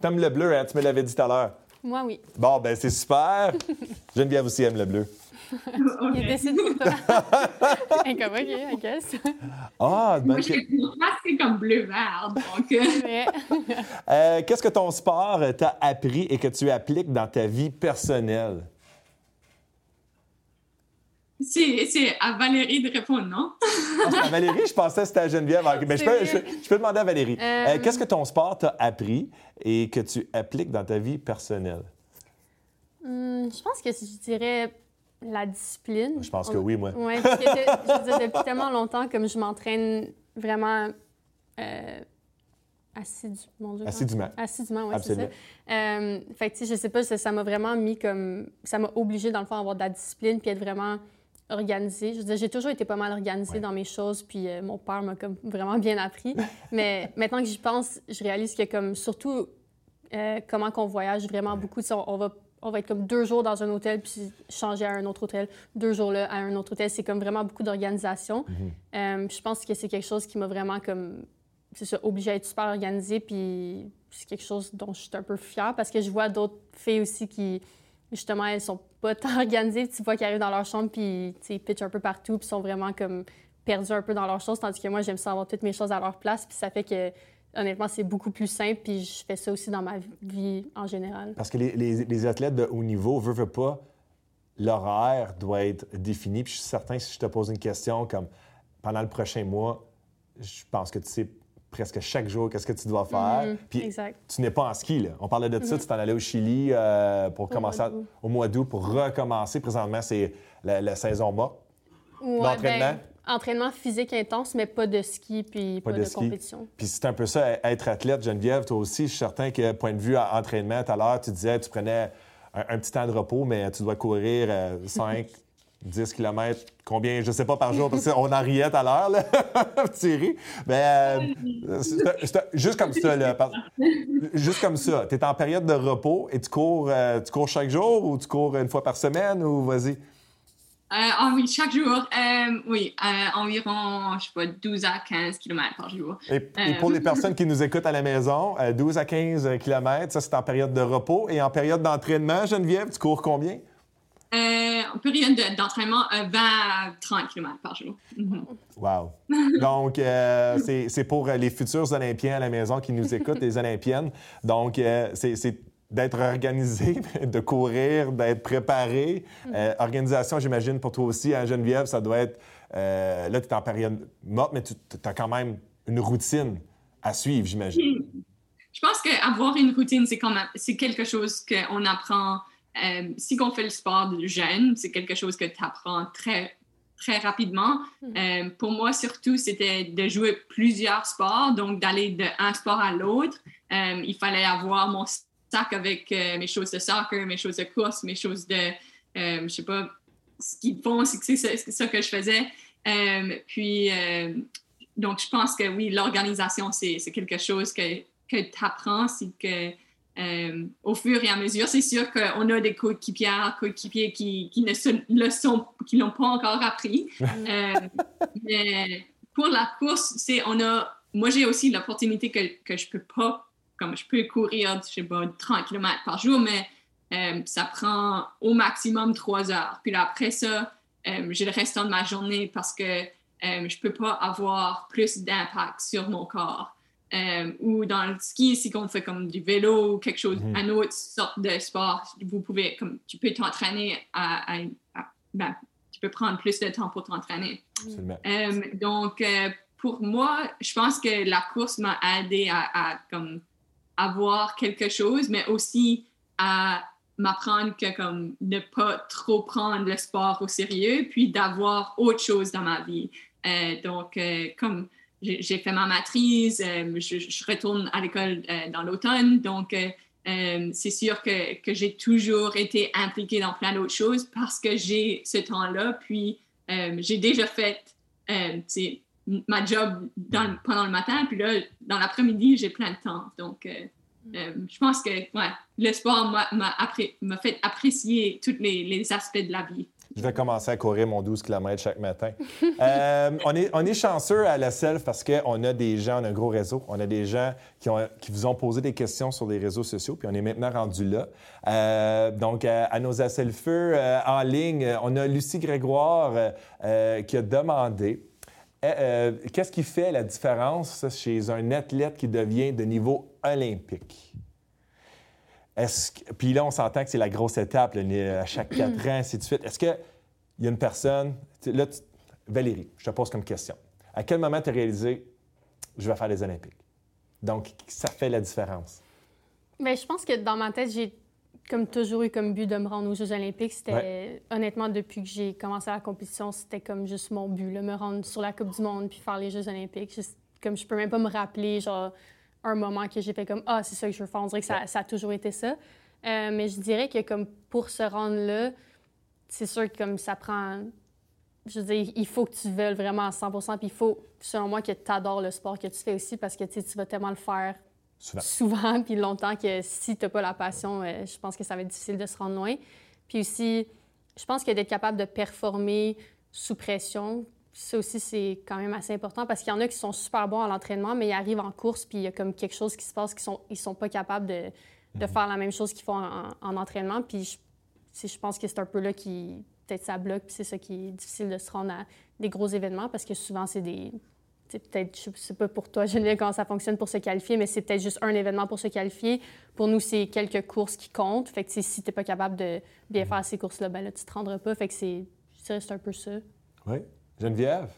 T'aimes le bleu, hein? Tu me l'avais dit tout à l'heure. Moi, oui. Bon, ben c'est super. Geneviève aussi aime le bleu. Il décide pour toi. Comme, OK, I guess. Ah, ben... Moi, je suis masquée comme bleu-vert, donc... qu'est-ce que ton sport t'a appris et que tu appliques dans ta vie personnelle? C'est à Valérie de répondre, non? C'est à Valérie, je pensais que c'était à Geneviève. Mais je peux demander à Valérie. Qu'est-ce que ton sport t'a appris et que tu appliques dans ta vie personnelle? Je pense que je dirais la discipline. Je pense que oui, moi. Oui, parce que depuis tellement longtemps, comme je m'entraîne vraiment assidûment, oui, c'est ça. Fait que, je sais pas, ça m'a vraiment mis comme... Ça m'a obligée, dans le fond, à avoir de la discipline puis être vraiment organisée. Je veux dire, j'ai toujours été pas mal organisée dans mes choses, puis mon père m'a comme vraiment bien appris. Mais maintenant que j'y pense, je réalise que, comme, surtout, comment qu'on voyage vraiment beaucoup. On va être comme 2 jours dans un hôtel, puis changer à un autre hôtel, 2 jours là à un autre hôtel. C'est comme vraiment beaucoup d'organisation. Je pense que c'est quelque chose qui m'a vraiment, comme... c'est ça, obligée à être super organisée, puis c'est quelque chose dont je suis un peu fière, parce que je vois d'autres filles aussi qui, justement, elles sont pas tant organisées, tu vois, qui arrivent dans leur chambre, puis ils pitchent un peu partout, puis sont vraiment comme perdues un peu dans leurs choses, tandis que moi, j'aime ça avoir toutes mes choses à leur place, puis ça fait que, honnêtement, c'est beaucoup plus simple, puis je fais ça aussi dans ma vie en général. Parce que les athlètes de haut niveau, veulent pas, l'horaire doit être défini, puis je suis certain que si je te pose une question comme pendant le prochain mois, je pense que tu sais presque chaque jour qu'est-ce que tu dois faire. Mm-hmm. Puis exact. Tu n'es pas en ski, là. On parlait de ça, tu t'en allais au Chili pour commencer au mois d'août pour recommencer. Présentement, c'est la saison morte. Ouais, l'entraînement. Ben, entraînement physique intense, mais pas de ski puis pas de compétition. Puis c'est un peu ça, être athlète, Geneviève, toi aussi, je suis certain que, point de vue à entraînement, tout à l'heure, tu disais tu prenais un petit temps de repos, mais tu dois courir 5, 10 km, combien, je ne sais pas, par jour, parce qu'on en riait tout à l'heure, là, Thierry. Mais juste comme ça, là. Juste comme ça. Tu es en période de repos et tu cours chaque jour ou tu cours une fois par semaine ou vas-y? Oui, chaque jour. Environ, je sais pas, 12 à 15 km par jour. Et pour les personnes qui nous écoutent à la maison, 12 à 15 km, ça, c'est en période de repos. Et en période d'entraînement, Geneviève, tu cours combien? En période d'entraînement, 20 à 30 km par jour. Wow! Donc, c'est pour les futurs Olympiens à la maison qui nous écoutent, les Olympiennes. Donc, c'est d'être organisé, de courir, d'être préparé. Organisation, j'imagine, pour toi aussi, hein, Geneviève, ça doit être... là, tu es en période morte, mais tu as quand même une routine à suivre, j'imagine. Je pense qu'avoir une routine, c'est quelque chose qu'on apprend... si on fait le sport de jeune, c'est quelque chose que tu apprends très, très rapidement. Pour moi, surtout, c'était de jouer plusieurs sports, donc d'aller d'un sport à l'autre. Il fallait avoir mon sac avec mes choses de soccer, mes choses de course, mes choses de, je sais pas, ski de fond, c'est ça que je faisais. Donc, je pense que oui, l'organisation, c'est quelque chose que tu apprends, c'est que... au fur et à mesure, c'est sûr qu'on a des coéquipiers qui l'ont pas encore appris. Mais pour la course, moi j'ai aussi l'opportunité que je peux pas, comme je peux courir, je sais pas, 30 km par jour, mais ça prend au maximum 3 heures. Puis là, après ça, j'ai le restant de ma journée parce que je peux pas avoir plus d'impact sur mon corps. Ou dans le ski, si on fait comme du vélo ou quelque chose, une autre sorte de sport, tu peux t'entraîner tu peux prendre plus de temps pour t'entraîner. Absolument. Donc, pour moi, je pense que la course m'a aidé à comme avoir quelque chose, mais aussi à m'apprendre que comme ne pas trop prendre le sport au sérieux, puis d'avoir autre chose dans ma vie. Donc, j'ai fait ma maîtrise, je retourne à l'école dans l'automne, donc c'est sûr que j'ai toujours été impliquée dans plein d'autres choses parce que j'ai ce temps-là, puis j'ai déjà fait ma job pendant le matin, puis là, dans l'après-midi, j'ai plein de temps. Donc, je pense que le sport m'a fait apprécier tous les aspects de la vie. Je vais commencer à courir mon 12 km chaque matin. On est chanceux à la SELF parce qu'on a des gens, on a un gros réseau, on a des gens qui vous ont posé des questions sur les réseaux sociaux, puis on est maintenant rendu là. Donc, à nos SELFeux en ligne, on a Lucie Grégoire qui a demandé qu'est-ce qui fait la différence chez un athlète qui devient de niveau olympique? Puis là, on s'entend que c'est la grosse étape, là, à chaque 4 ans, ainsi de suite. Est-ce qu'il y a une personne... Là, Valérie, je te pose comme question. À quel moment tu as réalisé « je vais faire les Olympiques ». Donc, ça fait la différence. Bien, je pense que dans ma tête, j'ai comme toujours eu comme but de me rendre aux Jeux olympiques. C'était honnêtement, depuis que j'ai commencé la compétition, c'était comme juste mon but, là, me rendre sur la Coupe du monde puis faire les Jeux olympiques. Juste, comme je peux même pas me rappeler, genre... un moment que j'ai fait comme « ah, c'est ça que je veux faire », on dirait que ça a toujours été ça. Mais je dirais que comme pour se rendre là, c'est sûr que comme ça prend... Je veux dire, il faut que tu veuilles vraiment à 100%, puis il faut, selon moi, que tu adores le sport que tu fais aussi, parce que tu vas tellement le faire souvent puis longtemps que si tu n'as pas la passion, je pense que ça va être difficile de se rendre loin. Puis aussi, je pense que d'être capable de performer sous pression, ça aussi, c'est quand même assez important parce qu'il y en a qui sont super bons à l'entraînement, mais ils arrivent en course puis il y a comme quelque chose qui se passe qu'ils ne sont pas capables de faire la même chose qu'ils font en entraînement. Puis je pense que c'est un peu là qui peut-être ça bloque, puis c'est ça qui est difficile de se rendre à des gros événements parce que souvent, c'est des... Peut-être, je ne sais pas pour toi, Geneviève, comment ça fonctionne pour se qualifier, mais c'est peut-être juste un événement pour se qualifier. Pour nous, c'est quelques courses qui comptent. Fait que si tu n'es pas capable de bien faire ces courses-là, ben là, tu ne te rendras pas. Fait que c'est un peu ça. Oui. Geneviève?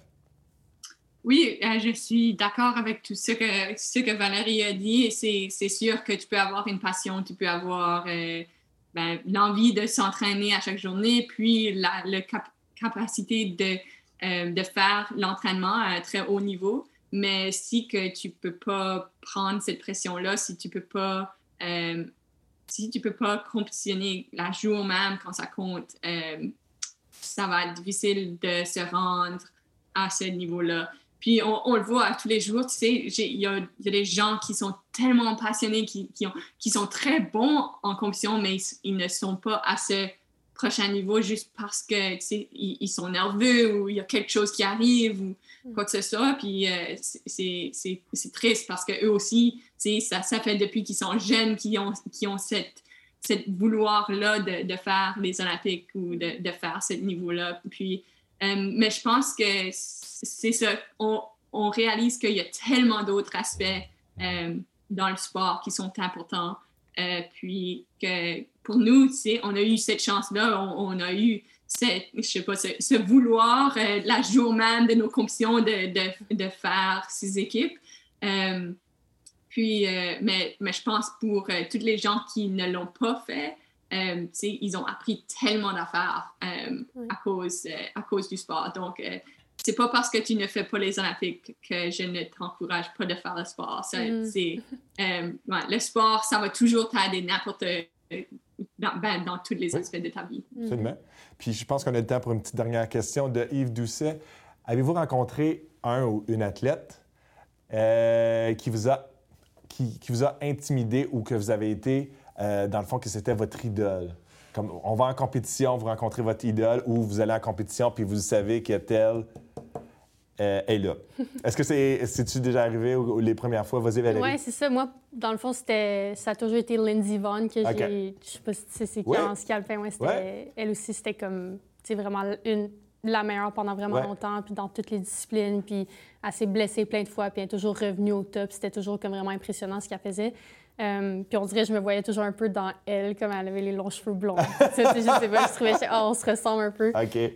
Oui, je suis d'accord avec tout ce que Valérie a dit. C'est sûr que tu peux avoir une passion, tu peux avoir l'envie de s'entraîner à chaque journée, puis la capacité de faire l'entraînement à un très haut niveau, mais si que tu peux pas prendre cette pression-là, si tu peux pas compétitionner la jour même quand ça compte, ça va être difficile de se rendre à ce niveau-là. Puis on le voit tous les jours, tu sais, il y a des gens qui sont tellement passionnés, qui sont très bons en compétition, mais ils ne sont pas assez prochain niveau juste parce que, tu sais, ils sont nerveux ou il y a quelque chose qui arrive ou quoi que ce soit. Puis c'est triste parce qu'eux aussi, tu sais, ça fait depuis qu'ils sont jeunes qu'ils ont cette vouloir-là de faire les Olympiques ou de faire ce niveau-là. Puis, mais je pense que c'est ça. On réalise qu'il y a tellement d'autres aspects dans le sport qui sont importants. Puis que pour nous, tu sais, on a eu cette chance-là, on a eu ce vouloir la jour même de nos compétitions de faire ces équipes. Mais je pense pour toutes les gens qui ne l'ont pas fait, tu sais, ils ont appris tellement d'affaires à cause du sport. Donc, c'est pas parce que tu ne fais pas les Olympiques que je ne t'encourage pas de faire le sport. Ça, le sport, ça va toujours t'aider dans tous les aspects de ta vie. Absolument. Puis je pense qu'on a le temps pour une petite dernière question de Yves Doucet. Avez-vous rencontré un ou une athlète qui vous a intimidé ou que vous avez été, dans le fond, que c'était votre idole? Comme on va en compétition, vous rencontrez votre idole ou vous allez en compétition puis vous savez que telle est là. Est-ce que c'est-tu déjà arrivé ou les premières fois? Vas-y, Valérie. Oui, c'est ça. Moi, dans le fond, ça a toujours été Lindsay Vaughn que j'ai... Je sais pas si tu sais, c'est qui en ski alpin. Elle aussi, c'était comme... Tu sais, vraiment la meilleure pendant vraiment longtemps, puis dans toutes les disciplines, puis elle s'est blessée plein de fois, puis elle est toujours revenue au top. C'était toujours comme vraiment impressionnant ce qu'elle faisait. Puis on dirait que je me voyais toujours un peu dans elle, comme elle avait les longs cheveux blonds. Je sais pas, je trouvais on se ressemble un peu. Okay.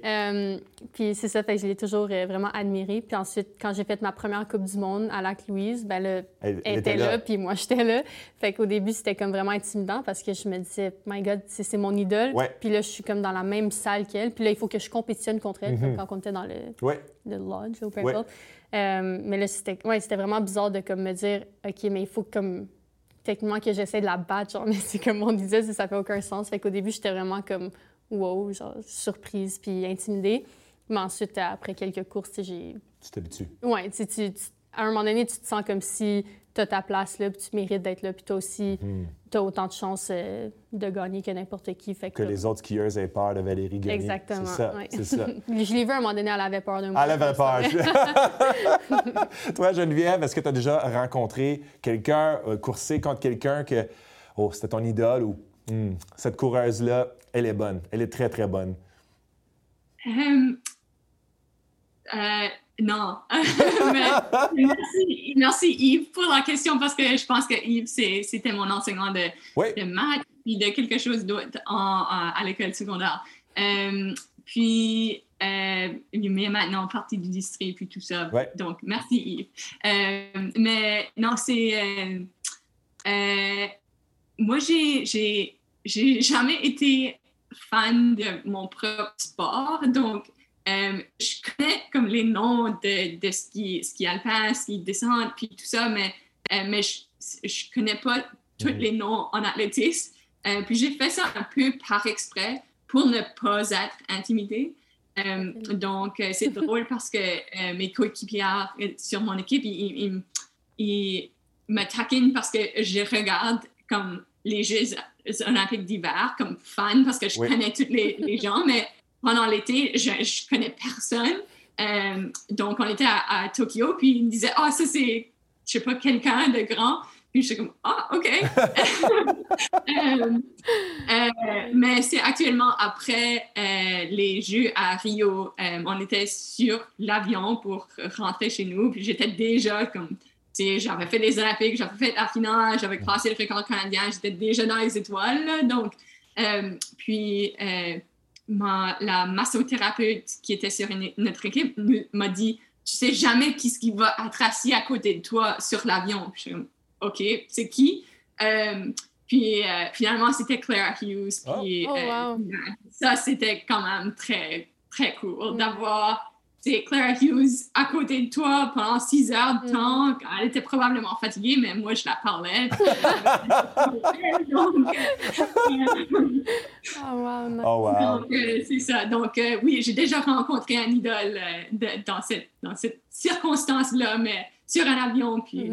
Puis c'est ça, fait que je l'ai toujours vraiment admirée. Puis ensuite, quand j'ai fait ma première Coupe du monde à Lac-Louise, ben là, elle était là, puis moi, j'étais là. Fait qu'au début, c'était comme vraiment intimidant parce que je me disais « My God, c'est mon idole. Ouais. » Puis là, je suis comme dans la même salle qu'elle. Puis là, il faut que je compétitionne contre elle, comme quand on était dans le lodge, au Pyeongchang. Mais là, c'était vraiment bizarre de comme me dire « OK, mais il faut comme... » Techniquement, que j'essaie de la battre, genre, mais c'est comme on disait, ça fait aucun sens. Fait qu'au début, j'étais vraiment comme wow, genre surprise puis intimidée. Mais ensuite, après quelques courses, j'ai. Tu t'habitues. Oui, à un moment donné, tu te sens comme si t'as ta place là, puis tu mérites d'être là, puis toi aussi, t'as autant de chances de gagner que n'importe qui. Fait que les autres skieurs aient peur de Valérie Grenier. Exactement. C'est ça. Ouais. C'est ça. Je l'ai vu à un moment donné, elle avait peur de moi. Elle avait peur. Toi, Geneviève, est-ce que tu as déjà rencontré quelqu'un, coursé contre quelqu'un que c'était ton idole ou cette coureuse-là, elle est bonne, elle est très, très bonne? Non. Merci Yves pour la question parce que je pense que Yves, c'était mon enseignant de maths et de quelque chose d'autre à l'école secondaire. Mais maintenant, partie du district puis tout ça. Ouais. Donc, merci Yves. Mais non, c'est... moi, j'ai jamais été fan de mon propre sport, donc... je connais comme les noms de ski alpin, ski descente, puis tout ça, mais je connais pas tous les noms en athlétisme. Puis j'ai fait ça un peu par exprès pour ne pas être intimidée. Donc, c'est drôle parce que mes coéquipières sur mon équipe, ils me taquinent parce que je regarde comme les Jeux olympiques d'hiver comme fan parce que je connais tous les gens, mais pendant l'été, je ne connais personne. Donc, on était à Tokyo, puis il me disait « Ah, ça, c'est, je sais pas, quelqu'un de grand. » Puis, j'étais comme « Ah, OK! » Mais c'est actuellement après les Jeux à Rio. On était sur l'avion pour rentrer chez nous, puis j'étais déjà comme... J'avais fait les Olympiques, j'avais fait la finale, j'avais cassé le record canadien, j'étais déjà dans les étoiles. Là, donc, puis, la massothérapeute qui était sur notre équipe m'a dit « Tu sais jamais qui va être assis à côté de toi sur l'avion. » Je suis comme « OK, c'est qui? » Puis finalement, c'était Clara Hughes. Puis, wow. Ça, c'était quand même très, très cool d'avoir... C'est Clara Hughes à côté de toi pendant 6 heures de temps. Elle était probablement fatiguée, mais moi, je la parlais. Donc, c'est ça. Donc, oui, j'ai déjà rencontré un idole dans cette circonstance-là, mais sur un avion, puis...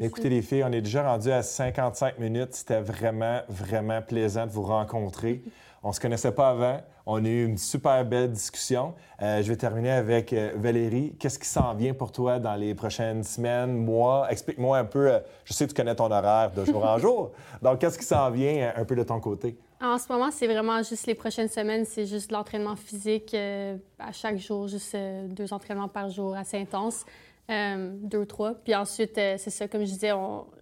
Écoutez, les filles, on est déjà rendu à 55 minutes. C'était vraiment, vraiment plaisant de vous rencontrer. On ne se connaissait pas avant. On a eu une super belle discussion. Je vais terminer avec Valérie. Qu'est-ce qui s'en vient pour toi dans les prochaines semaines, mois? Explique-moi un peu. Je sais que tu connais ton horaire de jour en jour. Donc, qu'est-ce qui s'en vient un peu de ton côté? En ce moment, c'est vraiment juste les prochaines semaines. C'est juste l'entraînement physique à chaque jour, juste 2 entraînements par jour assez intenses. 2 ou 3. Puis ensuite, c'est ça, comme je disais,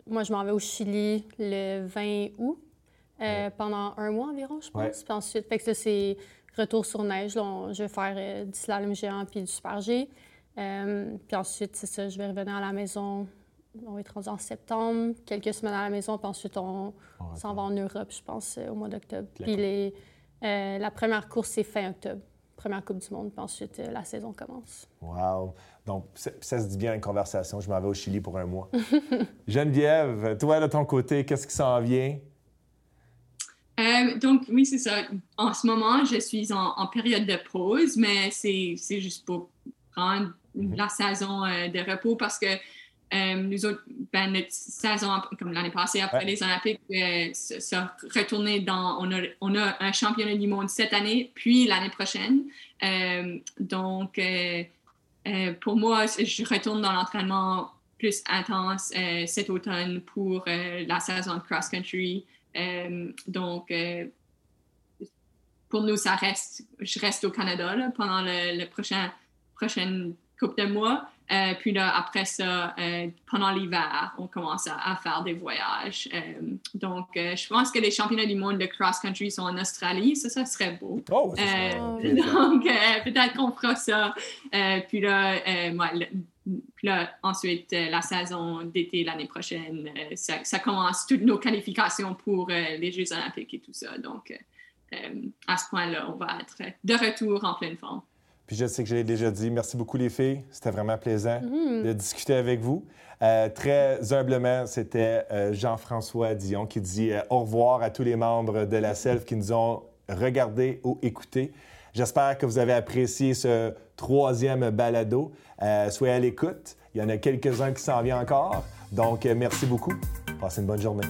moi, je m'en vais au Chili le 20 août. Pendant 1 mois environ, je pense. Ouais. Puis ensuite, fait que ça, c'est retour sur neige. Là, je vais faire du slalom géant puis du super G. Puis ensuite, c'est ça, je vais revenir à la maison. On va être rendu en septembre, quelques semaines à la maison. Puis ensuite, on s'en va en Europe, je pense, au mois d'octobre. Puis la première course, c'est fin octobre. Première Coupe du Monde, puis ensuite, la saison commence. Wow! Donc, ça se dit bien une conversation. Je m'en vais au Chili pour 1 mois. Geneviève, toi, de ton côté, qu'est-ce qui s'en vient? Donc, oui, c'est ça. En ce moment, je suis en période de pause, mais c'est juste pour prendre la saison de repos parce que nous autres, notre saison, comme l'année passée, après les Olympiques, ça retournait dans... On a un championnat du monde cette année, puis l'année prochaine. Donc, pour moi, je retourne dans l'entraînement plus intense cet automne pour la saison de cross-country. Donc, pour nous, je reste au Canada là, pendant le prochaine couple de mois. Puis là, après ça, pendant l'hiver, on commence à faire des voyages. Donc, je pense que les championnats du monde de cross-country sont en Australie. Ça serait beau. Oh, c'est ça. Donc, peut-être qu'on fera ça. Puis là, ensuite, la saison d'été l'année prochaine, ça commence toutes nos qualifications pour les Jeux olympiques et tout ça. Donc, à ce point-là, on va être de retour en pleine forme. Puis je sais que je l'ai déjà dit. Merci beaucoup, les filles. C'était vraiment plaisant de discuter avec vous. Très humblement, c'était Jean-François Dion qui dit au revoir à tous les membres de la SELF qui nous ont regardés ou écoutés. J'espère que vous avez apprécié ce 3e balado. Soyez à l'écoute. Il y en a quelques-uns qui s'en viennent encore. Donc, merci beaucoup. Passez une bonne journée.